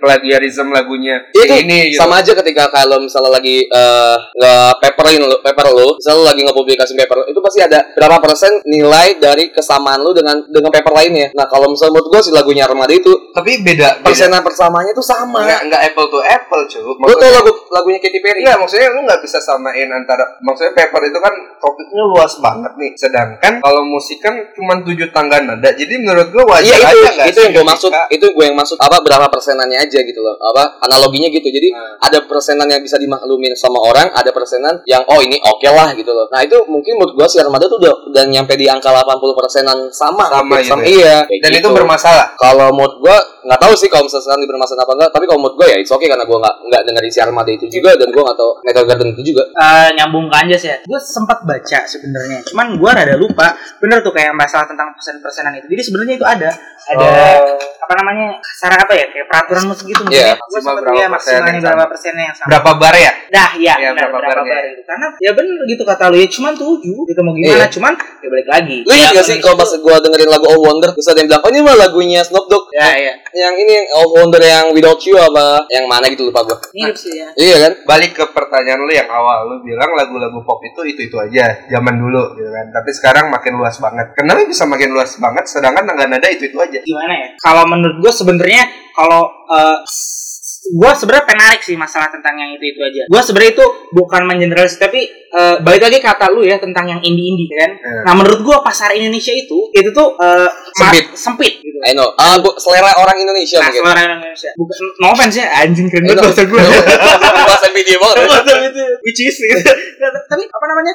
plagiarism lagunya itu ini sama gitu. Aja ketika kalau misalnya lagi paper lo misalnya lagi ngepublikasi paper itu pasti ada berapa persen nilai dari kesamaan lo dengan paper lainnya. Nah kalau misalnya menurut gue si lagunya Armada itu tapi beda. Persenan persamanya tuh sama. Enggak apple to apple cuy. Lu tau lagunya Katy Perry? Iya maksudnya lu nggak bisa samain antara. Maksudnya paper itu kan topiknya luas banget nih. Sedangkan kalau musik kan cuma 7 tangga nada. Jadi menurut gue wajar ya, itu, aja nggak? Itu yang gue maksud. Itu gue yang maksud apa berapa persenannya aja gitu loh. Apa analoginya gitu. Jadi ada persenan yang bisa dimaklumin sama orang. Ada persenan yang oh ini oke lah gitu loh. Nah itu mungkin menurut gue si Armada tuh udah nyampe di angka 80%-an sama gitu. Iya. Dan gitu. Itu bermasalah. Kalau mood gue nggak tahu sih kalau misalkan bermasalah apa enggak. Tapi kalau mood gue ya it's okay karena gue nggak dengerin si Armada itu juga dan gue nggak tahu Metal Garden itu juga. Nyambung ke Anjas ya. Gue sempat baca sebenarnya. Cuman gue rada lupa. Bener tuh kayak masalah tentang persen-persenan itu. Jadi sebenarnya itu ada apa namanya cara apa ya kayak peraturan musik gitu mungkin. Gue sempat lihat maksimalnya berapa persennya yang sama. Berapa bar ya? Nah iya. Ya, bener, berapa bar itu. Karena ya bener gitu kata lu ya cuman 7 gitu mau gimana? Iya. Cuman ya balik lagi. Lu ingat gak sih kalau pas gue dengerin lagu All Wonder terus ada yang bilang oh ini mah lagunya Snoop Dogg ya. Yang ini All Wonder yang Without You apa yang mana gitu lupa gue. Mirip sih ya. Iya kan balik ke pertanyaan lu yang awal lu bilang lagu-lagu pop itu aja zaman dulu gitu kan tapi sekarang makin luas banget. Kenapa bisa makin luas banget sedangkan tangga nada itu aja? Gimana ya kalau menurut gue sebenarnya kalau gue sebenarnya penarik sih masalah tentang yang itu aja. Gue sebenarnya itu bukan mengeneralisir tapi balik lagi kata lu ya tentang yang indie kan. Nah menurut gue pasar Indonesia itu tuh sempit gitu. I know. Selera orang Indonesia. Nah mungkin. Selera orang Indonesia. Bukan no offense ya anjing keren banget bahasa gue. Bahasa media banget. Which is gitu. Tapi apa namanya?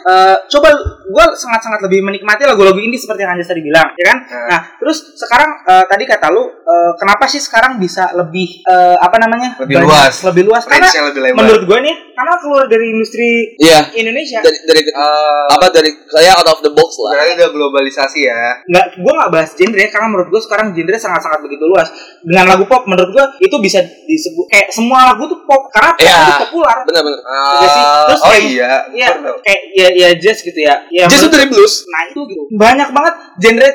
Coba gue sangat-sangat lebih menikmati lagu-lagu indie seperti yang Anjas tadi bilang, ya kan? Nah terus sekarang tadi kata lu kenapa sih sekarang bisa lebih apa namanya? lebih luas karena lebih menurut gue nih karena keluar dari industri Indonesia dari saya out of the box lah karena udah globalisasi ya. Gue nggak bahas genre karena menurut gue sekarang genre sangat-sangat begitu luas dengan lagu pop menurut gue itu bisa disebut kayak semua lagu tuh pop karena pop populer benar-benar terus kayak jazz gitu ya jazz itu dari blues nah itu gitu banyak banget genre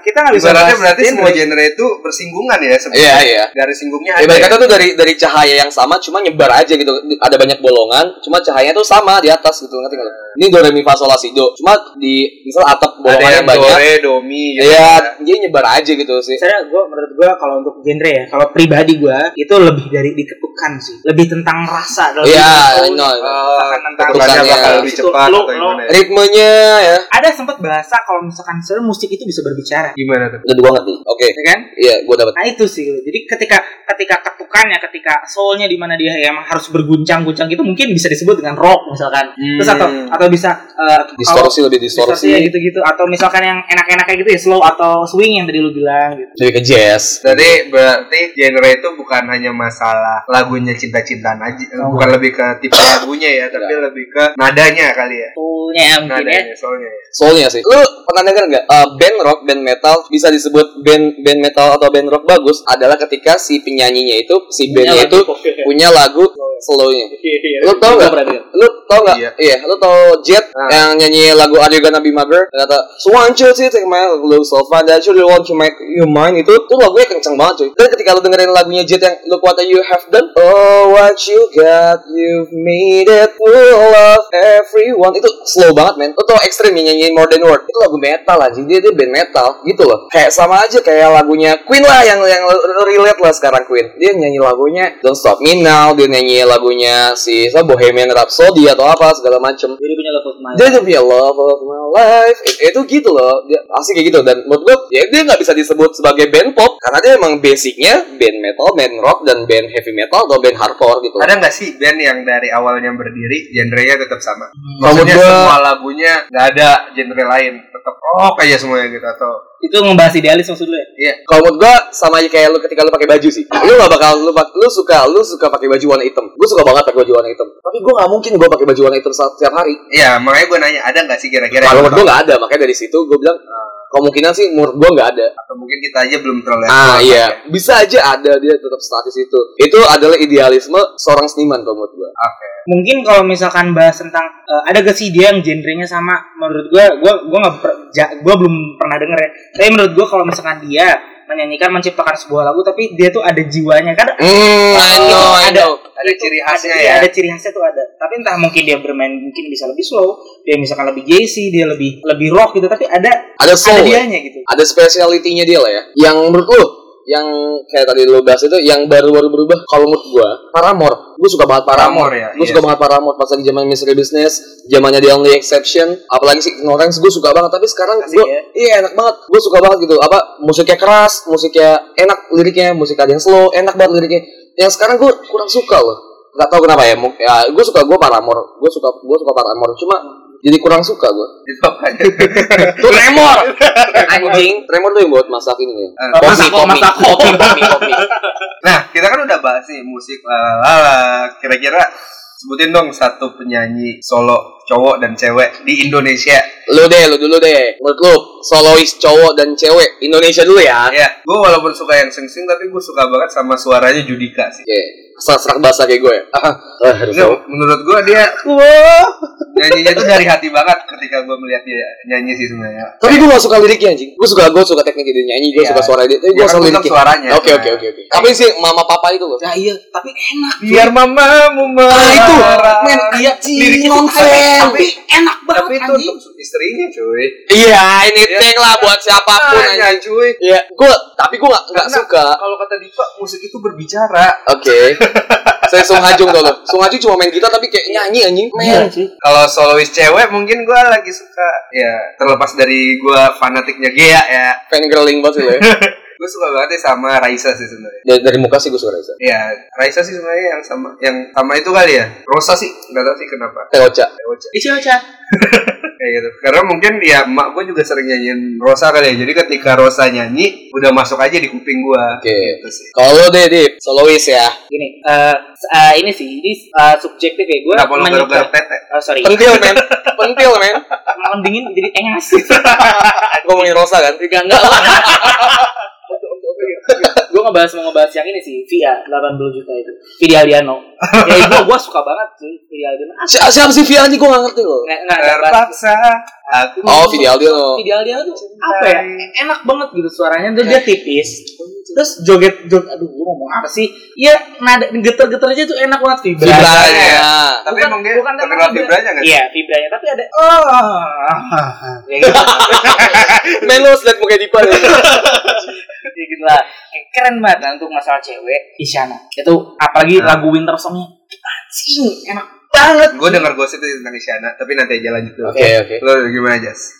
kita nggak bisa berarti semua genre itu bersinggungan ya sebenarnya dari singgungnya kata tuh dari cahaya yang sama cuma nyebar aja gitu. Ada banyak bolongan cuma cahayanya tuh sama di atas gitu ngerti enggak? Ini do re mi fa sol la si do. Cuma di misal atap bolongannya banyak. Do re do mi gitu. Iya, dia nyebar aja gitu sih. Saya menurut gue kalau untuk genre ya, kalau pribadi gue itu lebih dari diketukan sih. Lebih tentang rasa dalam tentang ketukannya bakal lebih cepat atau gimana. Ritmenya ya. Ada sempat bahasa kalau misalkan sebenarnya musik itu bisa berbicara. Gimana tuh? Udah gue ngerti. Oke. Ya kan? Iya, gue dapat. Nah, itu sih. Jadi ketika ketukannya ketika soulnya di mana dia yang harus berguncang-guncang gitu mungkin bisa disebut dengan rock misalkan. Terus atau bisa distorsi ya, gitu-gitu atau misalkan yang enak-enak kayak gitu ya slow atau swing yang tadi lu bilang gitu. Jadi ke jazz. Jadi berarti genre itu bukan hanya masalah lagunya cinta-cintaan aja, bukan lebih ke tipe lagunya ya, tapi lebih ke nadanya kali ya. Soulnya mungkin nadanya, ya. Soulnya sih. Lu pernah denger enggak band rock, band metal bisa disebut band metal atau band rock bagus adalah ketika si penyanyinya itu si bandnya itu punya lagu Slownya. Lu tau nggak? Lu tau nggak? Iya. Lu tau Jet yang nyanyi lagu Are You Gonna Be My Girl? Kata "Want You to Take My Love So Far That You Want to Make You Mine" itu tuh lagunya kenceng banget cuy. Dan ketika lu dengerin lagunya Jet yang "Look What You Have Done, Oh What You Got, You've Made It Full of Everyone" itu slow banget men. Lu tau Extreme yang nyanyi More Than Words? Itu lagu metal aja. Dia band metal gitu loh. Kayak sama aja kayak lagunya Queen lah yang relate lah sekarang Queen. Dia nyanyi lagunya Don't Stop Me Now, dia nyanyi lagunya si Bohemian Rhapsody atau apa segala macem. Dia punya Love of My Life. Dia punya Love of My Life. Itu gitu loh. Dia asik kayak gitu dan menurut gue ya dia nggak bisa disebut sebagai band pop karena dia emang basicnya band metal, band rock dan band heavy metal atau band hardcore gitu. Ada nggak sih band yang dari awalnya berdiri genrenya tetap sama? Maksudnya semua lagunya nggak ada genre lain, tetap rock aja semuanya gitu atau? Itu membahas idealis maksudnya. Iya. Kalau menurut gua sama aja kayak lu ketika lu pakai baju sih. Lu enggak bakal lu suka pakai baju warna hitam. Gua suka banget pakai baju warna hitam. Tapi gua enggak mungkin gua pakai baju warna hitam setiap hari. Iya, makanya gua nanya ada enggak sih kira-kira. Kalau menurut gua enggak ada, makanya dari situ gua bilang kemungkinan sih menurut gua nggak ada. Atau mungkin kita aja belum terlalu. Iya. Ya. Bisa aja ada dia tetap status itu. Itu adalah idealisme seorang seniman kalau menurut gua. Oke. Mungkin kalau misalkan bahas tentang ada gak sih dia yang genrenya sama, menurut gua belum pernah denger ya. Tapi menurut gua kalau misalkan dia menyanyikan menciptakan sebuah lagu tapi dia tuh ada jiwanya kan. Ada ciri khasnya ya. Ada ciri khasnya tuh ada. Tapi entah mungkin dia bermain mungkin bisa lebih slow, dia misalkan lebih jazzy, dia lebih rock gitu tapi ada soul. Ada dianya gitu. Ada speciality-nya dia lah ya. Yang menurut lu yang kayak tadi lo bahas itu yang baru-baru berubah kalau menurut gue Paramore. Gue suka banget Paramore ya. Gue suka banget Paramore pas lagi zaman Mystery Business, zamannya The Only Exception, apalagi sih Ignorance gue suka banget tapi sekarang gue enak banget. Gue suka banget gitu apa musiknya keras, musiknya enak liriknya, musik ada yang slow, enak banget liriknya. Yang sekarang gue kurang suka loh. Enggak tahu kenapa ya. Gue suka Paramore. Gue suka Paramore cuma jadi kurang suka gue. Itu Tremor. Anjing, Tremor tuh yang buat masak ini ya. Kopi. Nah, kita kan udah bahas nih musik kira-kira sebutin dong satu penyanyi solo cowok dan cewek di Indonesia. Lu dulu deh. Menurut lu solois cowok dan cewek Indonesia dulu ya. Iya. Gue walaupun suka yang sing-sing tapi gue suka banget sama suaranya Judika sih. Iya. Serak bahasa kayak gue ya. Menurut gue dia nyanyinya tuh dari hati banget ketika gue melihat dia nyanyi sih sebenarnya. Tapi gue gak suka liriknya anjing. Gue suka teknik dia nyanyi, gue suka suara dia. Tapi gue suka liriknya. Oke. Tapi sih mama papa itu loh. Ya iya, tapi enak. Biar mamamu marah. Itu men iya liriknya nonsen. Tapi enak banget. Tapi itu untuk istrinya cuy. Iya, ini ting lah buat siapapun anjing cuy. Iya, gue enggak suka. Kalau kata Dipa, musik itu berbicara. Oke. Saya Sung Hajung kalau Sung Hajung cuma main gitar tapi kayak nyanyi anjing. Kalau solois cewek mungkin gue lagi suka ya terlepas dari gue fanatiknya Gea ya. Fan girling banget sih lo ya. Gue suka banget sama Raisa sih sebenarnya. Dari muka sih gue suka Raisa. Ya, Raisa sih sebenarnya yang sama itu kali ya. Rosa sih enggak tahu sih kenapa. Teocha. Isi Ocha. Kayak gitu. Karena mungkin ya emak gue juga sering nyanyiin Rosa kali ya. Jadi ketika Rosa nyanyi udah masuk aja di kuping gue. Oke. Gitu sih. Kalau Dedip, solois ya. Gini, ini subjektif ya gue. Kenapa lo garuk-garuk tete? Oh, sorry. Pentil men. Malam dingin jadi tengas. Ngomongin Rosa kan? Enggak lah. Gue mau ngebahas yang ini sih Via 80 juta itu Via Aldiano. Ya gue suka banget sih Via Aldiano. Siapa sih Via ini gue gak ngerti loh. Terpaksa aku. Oh Via Aldiano tuh apa ya enak banget gitu suaranya. Terus dia tipis. Terus joget aduh gue ngomong apa sih. Ya nada geter-geter aja tuh enak banget vibranya. Tapi emang dia terkenal vibranya gak sih. Iya vibranya tapi ada Melos liat mukanya Dipa. Gitu lah. Keren banget kan, untuk masalah cewek Isyana. Itu apalagi lagu Winter Song-nya anjing enak banget. Gue denger gosip tentang Isyana, tapi nanti aja lanjut dulu. Oke. Lo gimana Jas?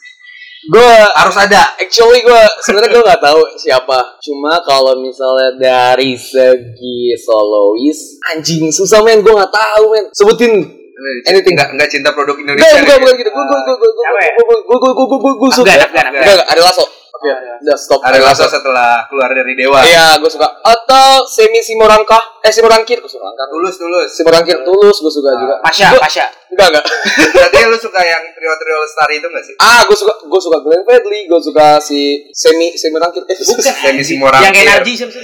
Gue harus ada. Actually gue sebenarnya gue nggak tahu siapa. Cuma kalau misalnya dari segi solois anjing susah men. Gue nggak tahu men. Sebutin. Anything enggak cinta produk Indonesia. Enggak bukan gitu. Gue suka. Ada Lasso. Ya, udah stop. Ariel Lasso setelah keluar dari Dewa. Iya, gue suka. Atau Semi Simorangkah, Simorangkir gue suka. Tulus. Simorangkir Tulus gue suka juga. Pasha. Enggak. Berarti lu suka yang trio Lestari itu enggak sih? Gue suka Glenn Fredly, gue suka si Semi Simorangkir. Semi Simorangkir. Yang energi Semi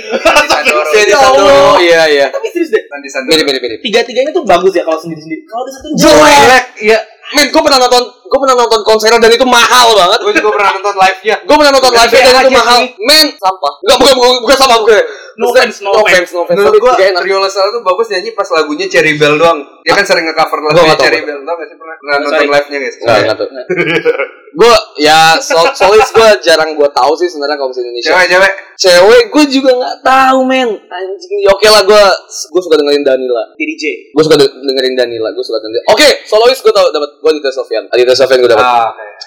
Sandoro. Iya. Tapi serius deh. Sandoro. Tiga-tiganya tuh bagus ya kalau sendiri-sendiri. Kalau ada satu jelek. Iya. Men, gue pernah nonton konsernya dan itu mahal banget. Gue juga pernah nonton live-nya. Dan itu mahal. Men, sampah. Enggak, bukan sampah gue. No offense. Menurut gue, Rio Lesal tuh bagus nyanyi pas lagunya Cherry Bell doang. Dia kan sering nge-cover lagunya Cherry Bell. Tau gak sih pernah nonton live-nya guys? Enggak tuh. Gue, ya, solis gue jarang gue tahu sih sebenarnya kalau misalnya Indonesia. Cewek gue juga gak tahu men. Anjing, oke lah gue suka dengerin Danila. TDJ. Oke, solois gue tau dapat. Gue Aditya Sofyan gue dapat.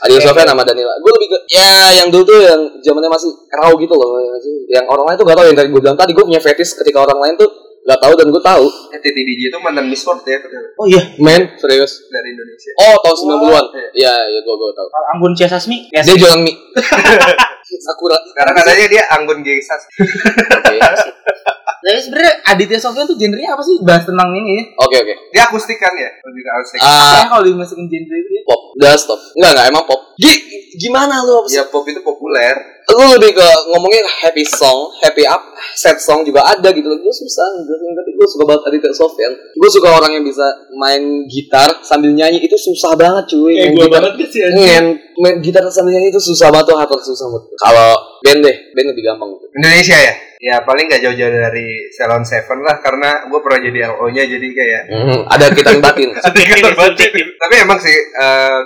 Aditya Sofyan sama Danila. Gue lebih ke ya yang dulu tuh yang zamannya masih raw gitu loh. Yang orang lain tuh gak tahu yang dari gue bilang tadi gue punya fetish ketika orang lain tuh gak tahu dan gue tahu. TDJ itu mantan Miss World ya. Oh iya, men, serius dari Indonesia. Oh, tahun 90-an. Iya, gue tahu. Anggun C. Sasmi. Dia jualan mie. Sakura. Sekarang katanya dia Anggun G. Sasmi. Oke. Jadi sebenarnya Aditya Sofyan tuh genrenya apa sih? Bahas tentang ini ya. Oke. Dia akustik kan ya? Lebih ke akustik. Kayaknya kalau dimasukin genre itu ya pop. Udah stop. Enggak, emang pop. Gimana lu? Ya pop itu populer. Lu lebih ke ngomongnya happy song, happy up, sad song juga ada gitu. Gue susah tapi gue suka banget Aditya Sofyan. Gue suka orang yang bisa main gitar sambil nyanyi itu susah banget cuy. Kayak gue banget sih anjing. Main gitar sambil nyanyi itu susah banget tuh, harus susah banget. Kalau band lebih gampang gitu. Indonesia ya? Ya paling gak jauh-jauh dari Salon Seven lah, karena gue pernah jadi LO-nya jadi kayak ada ikatan batin. Tapi emang sih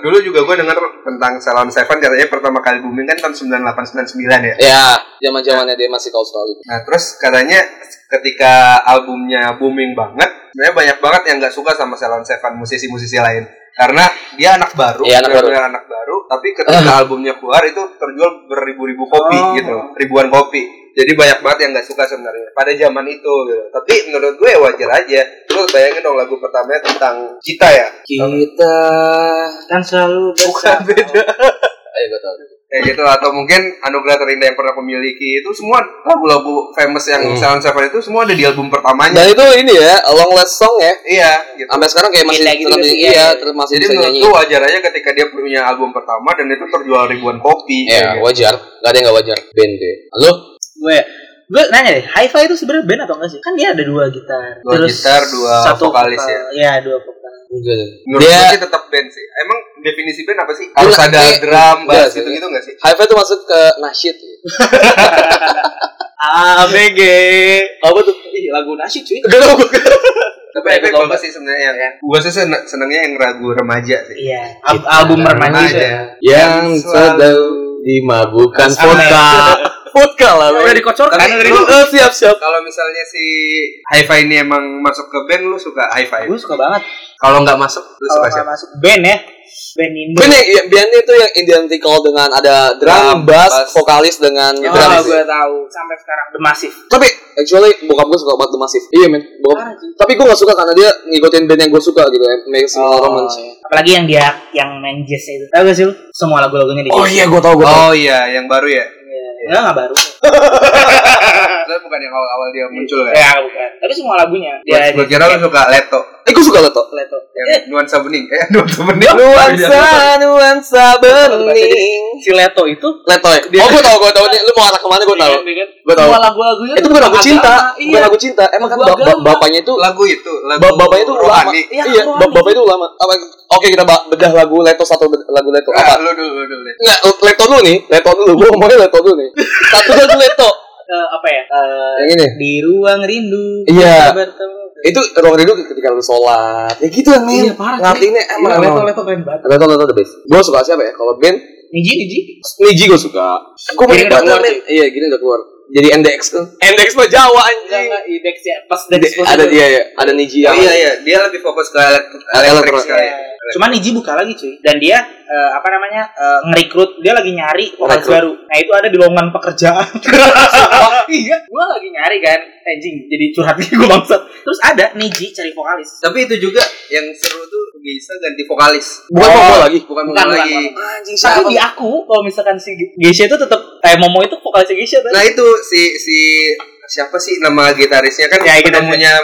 dulu juga gue denger tentang Salon Seven katanya pertama kali booming kan tahun 98-99 ya. Iya, zaman-zamannya dia masih ke Australia. Nah terus katanya ketika albumnya booming banget, sebenarnya banyak banget yang nggak suka sama Salon Seven, musisi-musisi lain. Karena dia anak baru, tapi ketika albumnya keluar itu terjual beribu-ribu kopi gitu, ribuan kopi. Jadi banyak banget yang nggak suka sebenarnya pada zaman itu gitu. Tapi menurut gue wajar aja. Lu bayangin dong lagu pertamanya tentang kita ya. Kita kan selalu bersama. Bukan beda. Ayo gue tahu. Kayak gitu, atau mungkin Anugerah Terindah Yang Pernah Kumiliki, itu semua lagu-lagu famous yang Salon Seven itu semua ada di album pertamanya. Dan itu ini ya, long last song ya. Iya, gitu. Sampai sekarang kayak masih gitu masih jadi bisa nyanyi. Jadi menurut wajar aja ketika dia punya album pertama dan itu terjual ribuan kopi. Iya, wajar. Gak ada yang gak wajar. Band deh. Halo? Gue nanya deh, Hi-Fi itu sebenarnya band atau enggak sih? Kan dia ada dua vokalis ya. Iya, dua vokalis. Menurut gue sih tetap band sih. Emang definisi band apa sih? Harus ada drum, bass gitu-gitu enggak sih? Hi-Fi itu masuk ke nasyid. ABG. Apa tuh? Ih, lagu nasyid cuy. Tapi efek bagus sih sebenarnya. Ya. Gue sih senengnya yang lagu remaja sih. Iya. Album remaja. Yang selalu dimabukkan vodka lah, udah dikocorkan. Siap. Kalau misalnya si Hi-Fi ini emang masuk ke band, lu suka Hi-Fi? Gue suka banget. Kalau nggak masuk, lu suka siapa? Masuk band ya? Band Indo. Band itu yang identical dengan ada drum, bass, vokalis dengan drum. Gue tahu. Sampai sekarang The Massive. Tapi actually bokap gue suka banget The Massive. Iya men. Tapi gue nggak suka karena dia ngikutin band yang gue suka gitu, Maximum Romance. Apalagi yang dia yang main jazz itu. Tahu gak sih lu? Semua lagu-lagunya di jazz. Oh iya, gue tahu. Oh iya, yang baru ya. Ya nggak baru. Itu bukan yang awal-awal dia muncul kan? Ya bukan. Tapi semua lagunya. Gue kira lo suka Leto. Gue suka Leto. Nuansa bening. Si Leto itu. Leto ya. Gue tau. Lu mau arah kemana? Gue tau. Lagu-lagunya itu bukan lagu cinta. Bukan lagu cinta. Emang kan bapaknya itu. Bapaknya itu ulama. Iya. Bapaknya itu ulama. Oke, kita bedah lagu Leto satu, lagu Leto apa? Lu dulu. Enggak, Leto dulu. Gua ngomongin Leto dulu nih. Satu lagu Leto. Apa ya? Yang ini. Di ruang rindu. Iya. Itu ruang rindu ketika lu sholat. Ya gitu kan, men. Ngartiinnya emang Leto keren banget. Leto the best. Gua suka siapa ya? Kalau band Niji gua suka. Gua main banget. Iya, gini udah keluar. Jadi NDX mah Jawa anjing. NDX ya pas ada dia ya, ada Niji yang. Iya, dia lebih fokus ke elektrik sekali. Cuman Niji buka lagi cuy. Dan dia ngerekrut, dia lagi nyari orang baru. Nah, itu ada di lowongan pekerjaan. Iya, gua lagi nyari kan. Anjing, jadi curhat lagi gua bangsat. Terus ada Niji cari vokalis. Tapi itu juga yang seru tuh Geisha ganti vokalis. Bukan vokal lagi. Anjing, tapi di aku kalau misalkan si Geisha itu tetap Momo itu vokalis Geisha tadi. Nah itu si siapa sih nama gitarisnya kan ya, penemunya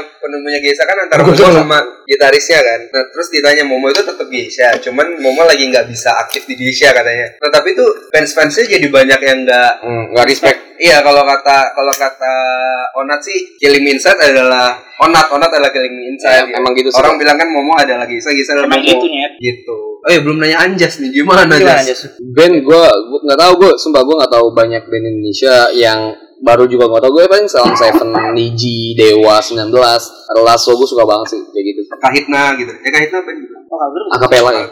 Geisha kan antara Momo sama gitarisnya kan. Nah terus ditanya Momo itu tetap Geisha, cuman Momo lagi nggak bisa aktif di Geisha katanya. Nah tapi itu fans-fansnya jadi banyak yang nggak respect. Iya kalau kata Onat sih Killing Inside adalah Onat adalah Killing Inside. Ya, emang gitu sih. Orang bilang kan Momo adalah Geisha adalah Momo. Gitu nyet. Gitu. Oh ya belum nanya Anjas nih, gimana Anjas? Band gue nggak tahu, gue nggak tahu banyak band Indonesia yang baru juga nggak tahu. Gue paling Salon Seven, Niji, Dewa 19, Lasso gue suka banget sih kayak gitu. Kahitna gitu, Kahitna apa gitu? Akapela ya.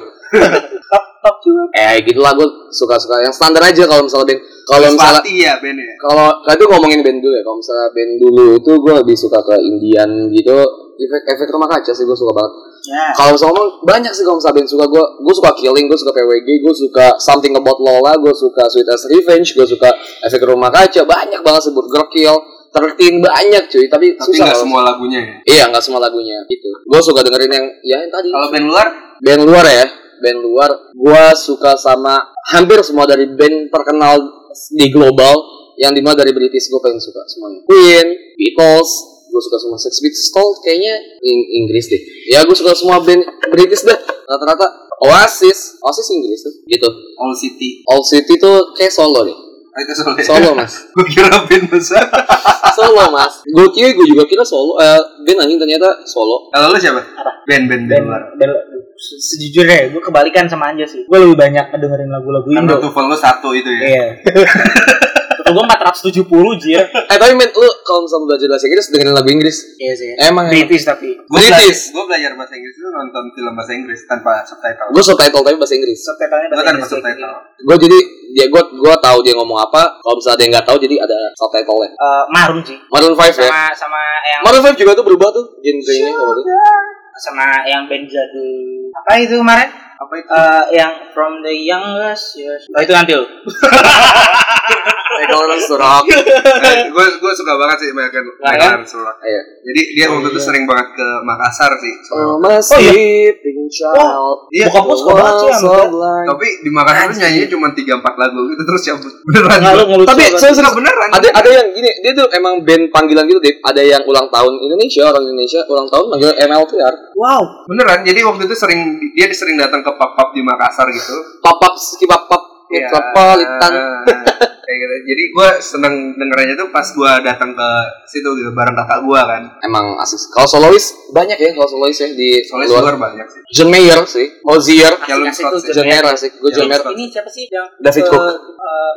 Top juga. Gitulah gue suka yang standar aja kalau misalnya band. Kalau misalnya iya band ya. Kalau tadi ngomongin band dulu ya, kalau misalnya band dulu itu gue lebih suka ke Indian gitu. Efek Rumah Kaca sih gue suka banget. Yeah. Kalau misalnya banyak sih kalau misalnya band suka gue suka Killing, gue suka PWG, gue suka Something About Lola, gue suka Sweet As Revenge, gue suka Efek Rumah Kaca, banyak banget sih. Burger Kill, 13 banyak cuy, tapi susah. Tapi nggak semua lagunya ya? Iya nggak semua lagunya gitu. Gue suka dengerin yang tadi. Kalau band luar? Band luar gue suka sama hampir semua dari band terkenal di global yang dimana dari British gue pengen suka semuanya. Queen, Beatles. Gue suka semua Sex Pistols, kayaknya Inggris deh. Ya gue suka semua band British deh. Rata-rata Oasis Inggris tuh. Gitu. All City tuh kayak solo deh. Solo mas. Gue kira band besar. Solo mas. Gue juga kira solo. Band anjing ternyata solo. Kalau lu siapa? Band luar. Sejujurnya gue kebalikan sama Anja sih. Gue lebih banyak dengerin lagu-lagu Indo. Karena tuval lu satu itu ya. Iya. Gue 470 jir. Tapi men, lu kalau misalnya belajar bahasa Inggris dengerin lagu Inggris. Iya sih. Emang British emang. Tapi gue belajar bahasa Inggris itu nonton film bahasa Inggris tanpa subtitle. Gue subtitle tapi bahasa Inggris. Subtitlenya bahasa Inggris. Gue jadi dia gue tahu dia ngomong apa. Kalau misalnya dia nggak tahu jadi ada subtitle-nya. Maroon sih. Maroon 5 ya. Sama yang Maroon 5 juga tuh berubah tuh genre-nya kalau itu. Sama yang band jadul apa itu kemarin? Apa itu? Yang From the Youngest Years. Oh itu Until. Megalodon Surak. Gue suka banget sih Megalodon Surak. Iya. Jadi dia waktu itu sering banget ke Makassar sih. Masih Pink Child. Iya. Bokap gue suka banget sih. Tapi di Makassar tuh nyanyinya cuma 3-4 lagu gitu terus ya beneran. Tapi saya suka beneran. Ada yang gini, dia tuh emang band panggilan gitu deh. Ada yang ulang tahun Indonesia, orang Indonesia ulang tahun manggil MLTR. Wow. Beneran. Jadi waktu itu dia sering datang ke pub-pub di Makassar gitu. Pub-pub ya, kayak gitu. Jadi gue seneng dengerannya tuh pas gue datang ke situ gitu bareng kakak gue kan. Emang asik. Kalau solois banyak ya, di solois luar banyak sih. John Mayer sih, Ozier, John Mayer asik. Gue John Mayer. Ini siapa sih yang David Cook?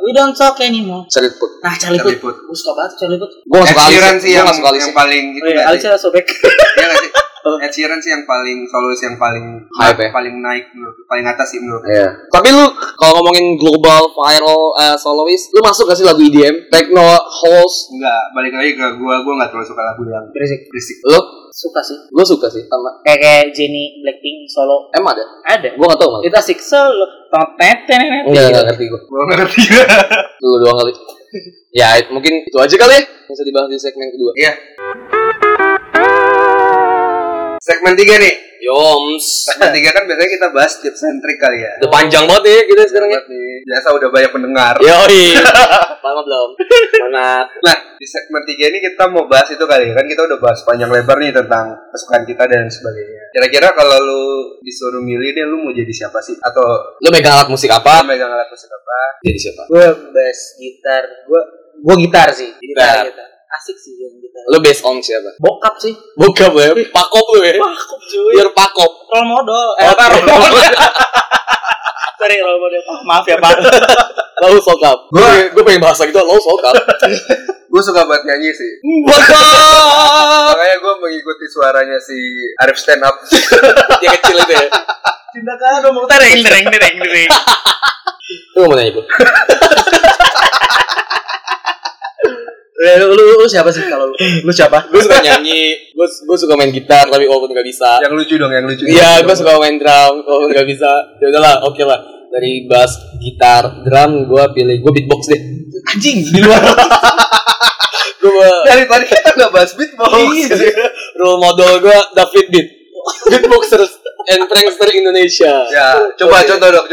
We don't talk anymore. Charlie Puth. Nah Charlie Puth. Gue suka banget Charlie Puth. Gue Ed Sheeran sih yang paling gitu. Alicia sobek. Iya nggak sih? Ed Sheeran sih yang paling solois yang paling hype, paling naik paling atas sih menurut. Yeah. Tapi lu kalau ngomongin global viral solois, lu masuk gak sih lagu EDM, techno, house? Enggak, balik lagi ke gua enggak terlalu suka lagu yang berisik. Lu suka sih? Gua suka sih sama kayak Jennie Blackpink solo. Emang ada? Ada. Gua enggak tahu malah. Itu asik solo. Tetetenet. Enggak ngerti gua. Gua enggak ngerti. Lu doang kali. Ya, mungkin itu aja kali ya yang bisa dibahas di segmen kedua. Iya. Segmen 3 nih. Yoms. Segmen 3 kan biasanya kita bahas tips and trick kali ya. Udah panjang banget ya kita sekarang ya. Biasa udah banyak pendengar. Yoi. Lama belum. Manat. Nah, di segmen 3 ini kita mau bahas itu kali ya. Kan kita udah bahas panjang lebar nih tentang kesukaan kita dan sebagainya. Kira-kira kalau lu disuruh milih deh, lu mau jadi siapa sih? Atau lu megang alat musik apa? Jadi siapa? Gue bass gitar. Gue gitar sih. Gitar. Asik sih yang gitu. Lo based on siapa? Bokap sih. Bokap ya? Pakop lu ya? Pakop cuy. Biar pakop. Role model. Sorry role model. Maaf ya pak. Lo sokap. Gue pengen bahasa gitu. Lo sokap. Gue suka banget nyanyi sih. Makanya gue mengikuti suaranya si Arif stand up. Dia kecil itu ya. Cinta kan mau tereng. Itu mau nyanyi bu. Lu siapa sih kalau lu siapa? Gue suka nyanyi, gue suka main gitar tapi walaupun nggak bisa. Yang lucu dong, yang lucu. Iya, gue suka main drum walaupun nggak bisa. Ya udahlah, oke lah. Dari bass, gitar, drum, gue beatbox deh. Anjing di luar. Dari tadi kita nggak bahas beatbox. Role model gue David Beat, beatboxers and prankster Indonesia. Ya, coba contoh dong.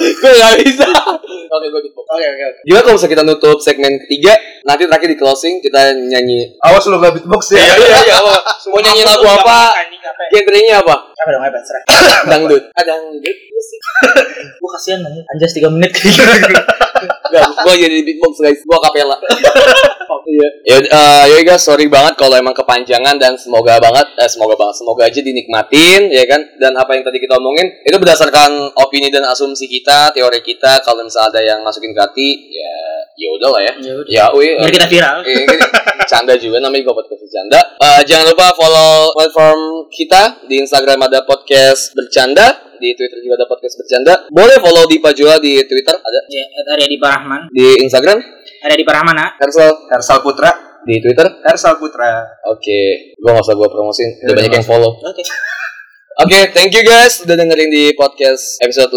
Gue gak bisa. Oke, gue dipok. Oke. Gimana kalau misalnya kita nutup segmen ketiga, nanti terakhir di closing kita nyanyi. Awas lu gak beatbox ya. Iya. Semua nyanyi lagu apa? Genrenya apa? Apa dong, apa serah? Dangdut. Gue kasihan nih. Anjas 3 menit Gak, gue jadi beatbox guys. Gue kapela. Iya guys, sorry banget kalau emang kepanjangan dan semoga aja dinikmatin ya kan. Dan apa yang tadi kita omongin itu berdasarkan opini dan asumsi kita, teori kita. Kalau misalnya ada yang masukin ke hati, ya udah lah ya. Biar kita viral. Canda juga namanya gue podcast bercanda. Jangan lupa follow platform kita di Instagram ada podcast bercanda. Di Twitter juga ada podcast bercanda. Boleh follow Dipa Jua di Twitter ada. Ya, ada Dipa Rahman. Di Instagram ada Dipa Rahmana. Hersal Putra di Twitter. Hersal Putra. Oke. Gua enggak usah gua promosiin. Udah banyak yang follow. Oke, thank you guys udah dengerin di podcast episode 5.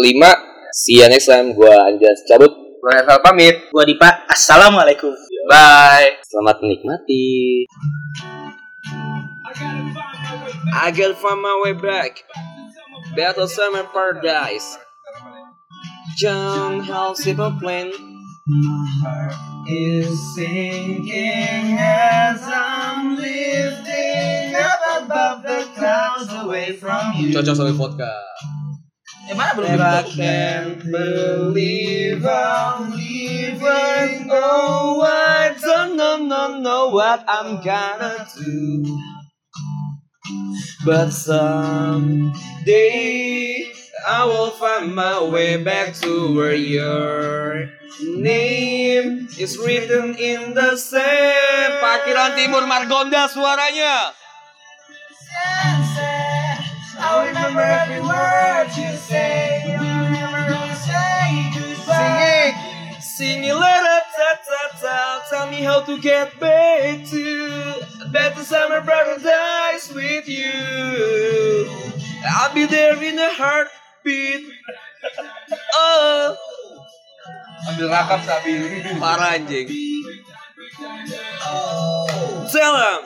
See you next time. Gua Anjas cabut. Gua Hersal pamit. Gua Dipa. Assalamualaikum. Bye. Selamat menikmati. I gotta find my way back. Battle Summer Paradise. John Halsey Poplin. My heart is sinking as I'm lifting up above the clouds away from you. Cocok sama vodka. Mana belum dibuka? I can't believe I'm leaving. Oh, I don't know what I'm gonna do. But someday I will find my way back to where your name is written in the sand. Pakiran Timur Margonda suaranya. I remember every word you say. I remember you say goodbye. Sing it, la ta ta ta. Tell me how to get back to. Better summer paradise with you. I'll be there in a heartbeat. Oh. Ambil rakap sapi ini parah anjing. Tell him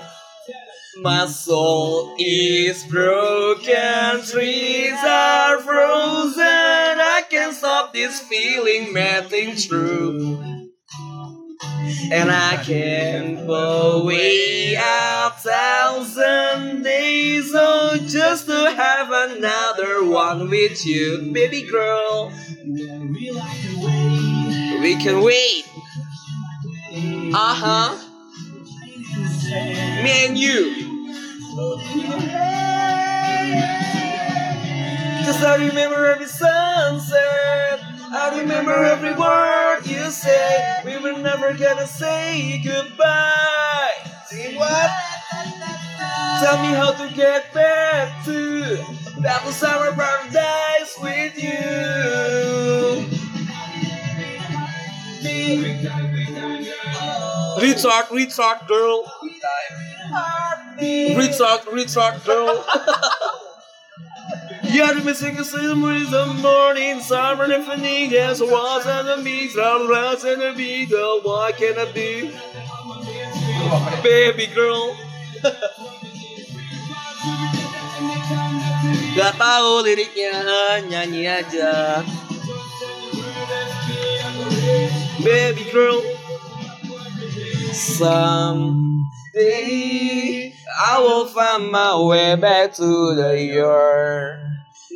my soul is broken, trees are frozen. I can't stop this feeling melting through. And I can't go way a 1,000 days, oh, just to have another one with you, baby girl. We can wait. Me and you. 'Cause I remember every sunset. I remember every word you say. We were never gonna say goodbye. See what? Tell me how to get back to that summer paradise with you. Retard girl. Retard girl. Yeah, the missing summer is the morning, summer and evening. There's walls and the beach, the rats and the beetle. Why can't I be, baby girl? Gak tahu liriknya, nyanyi aja. Baby girl. Someday I will find my way back to your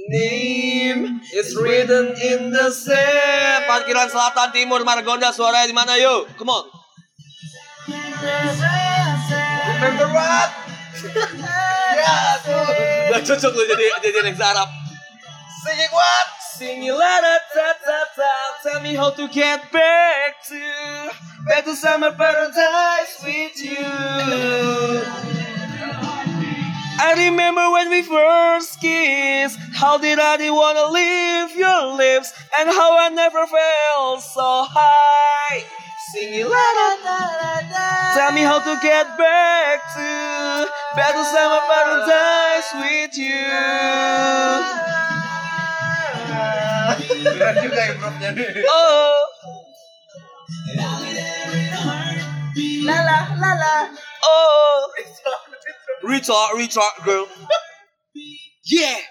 name is written in the sand. Parkiran Selatan Timur Margonda suaranya di mana yo? Come on. Remember what? Ya, cocok lu jadi next Arab. Singing what? Singing la da da da. Tell me how to get back to summer paradise with you. I remember when we first kissed. How did I want to leave your lips? And how I never felt so high. Singing la da da da da. Tell me how to get back to better summer paradise with you. Oh. La la la la. Oh. Retard girl. Yeah.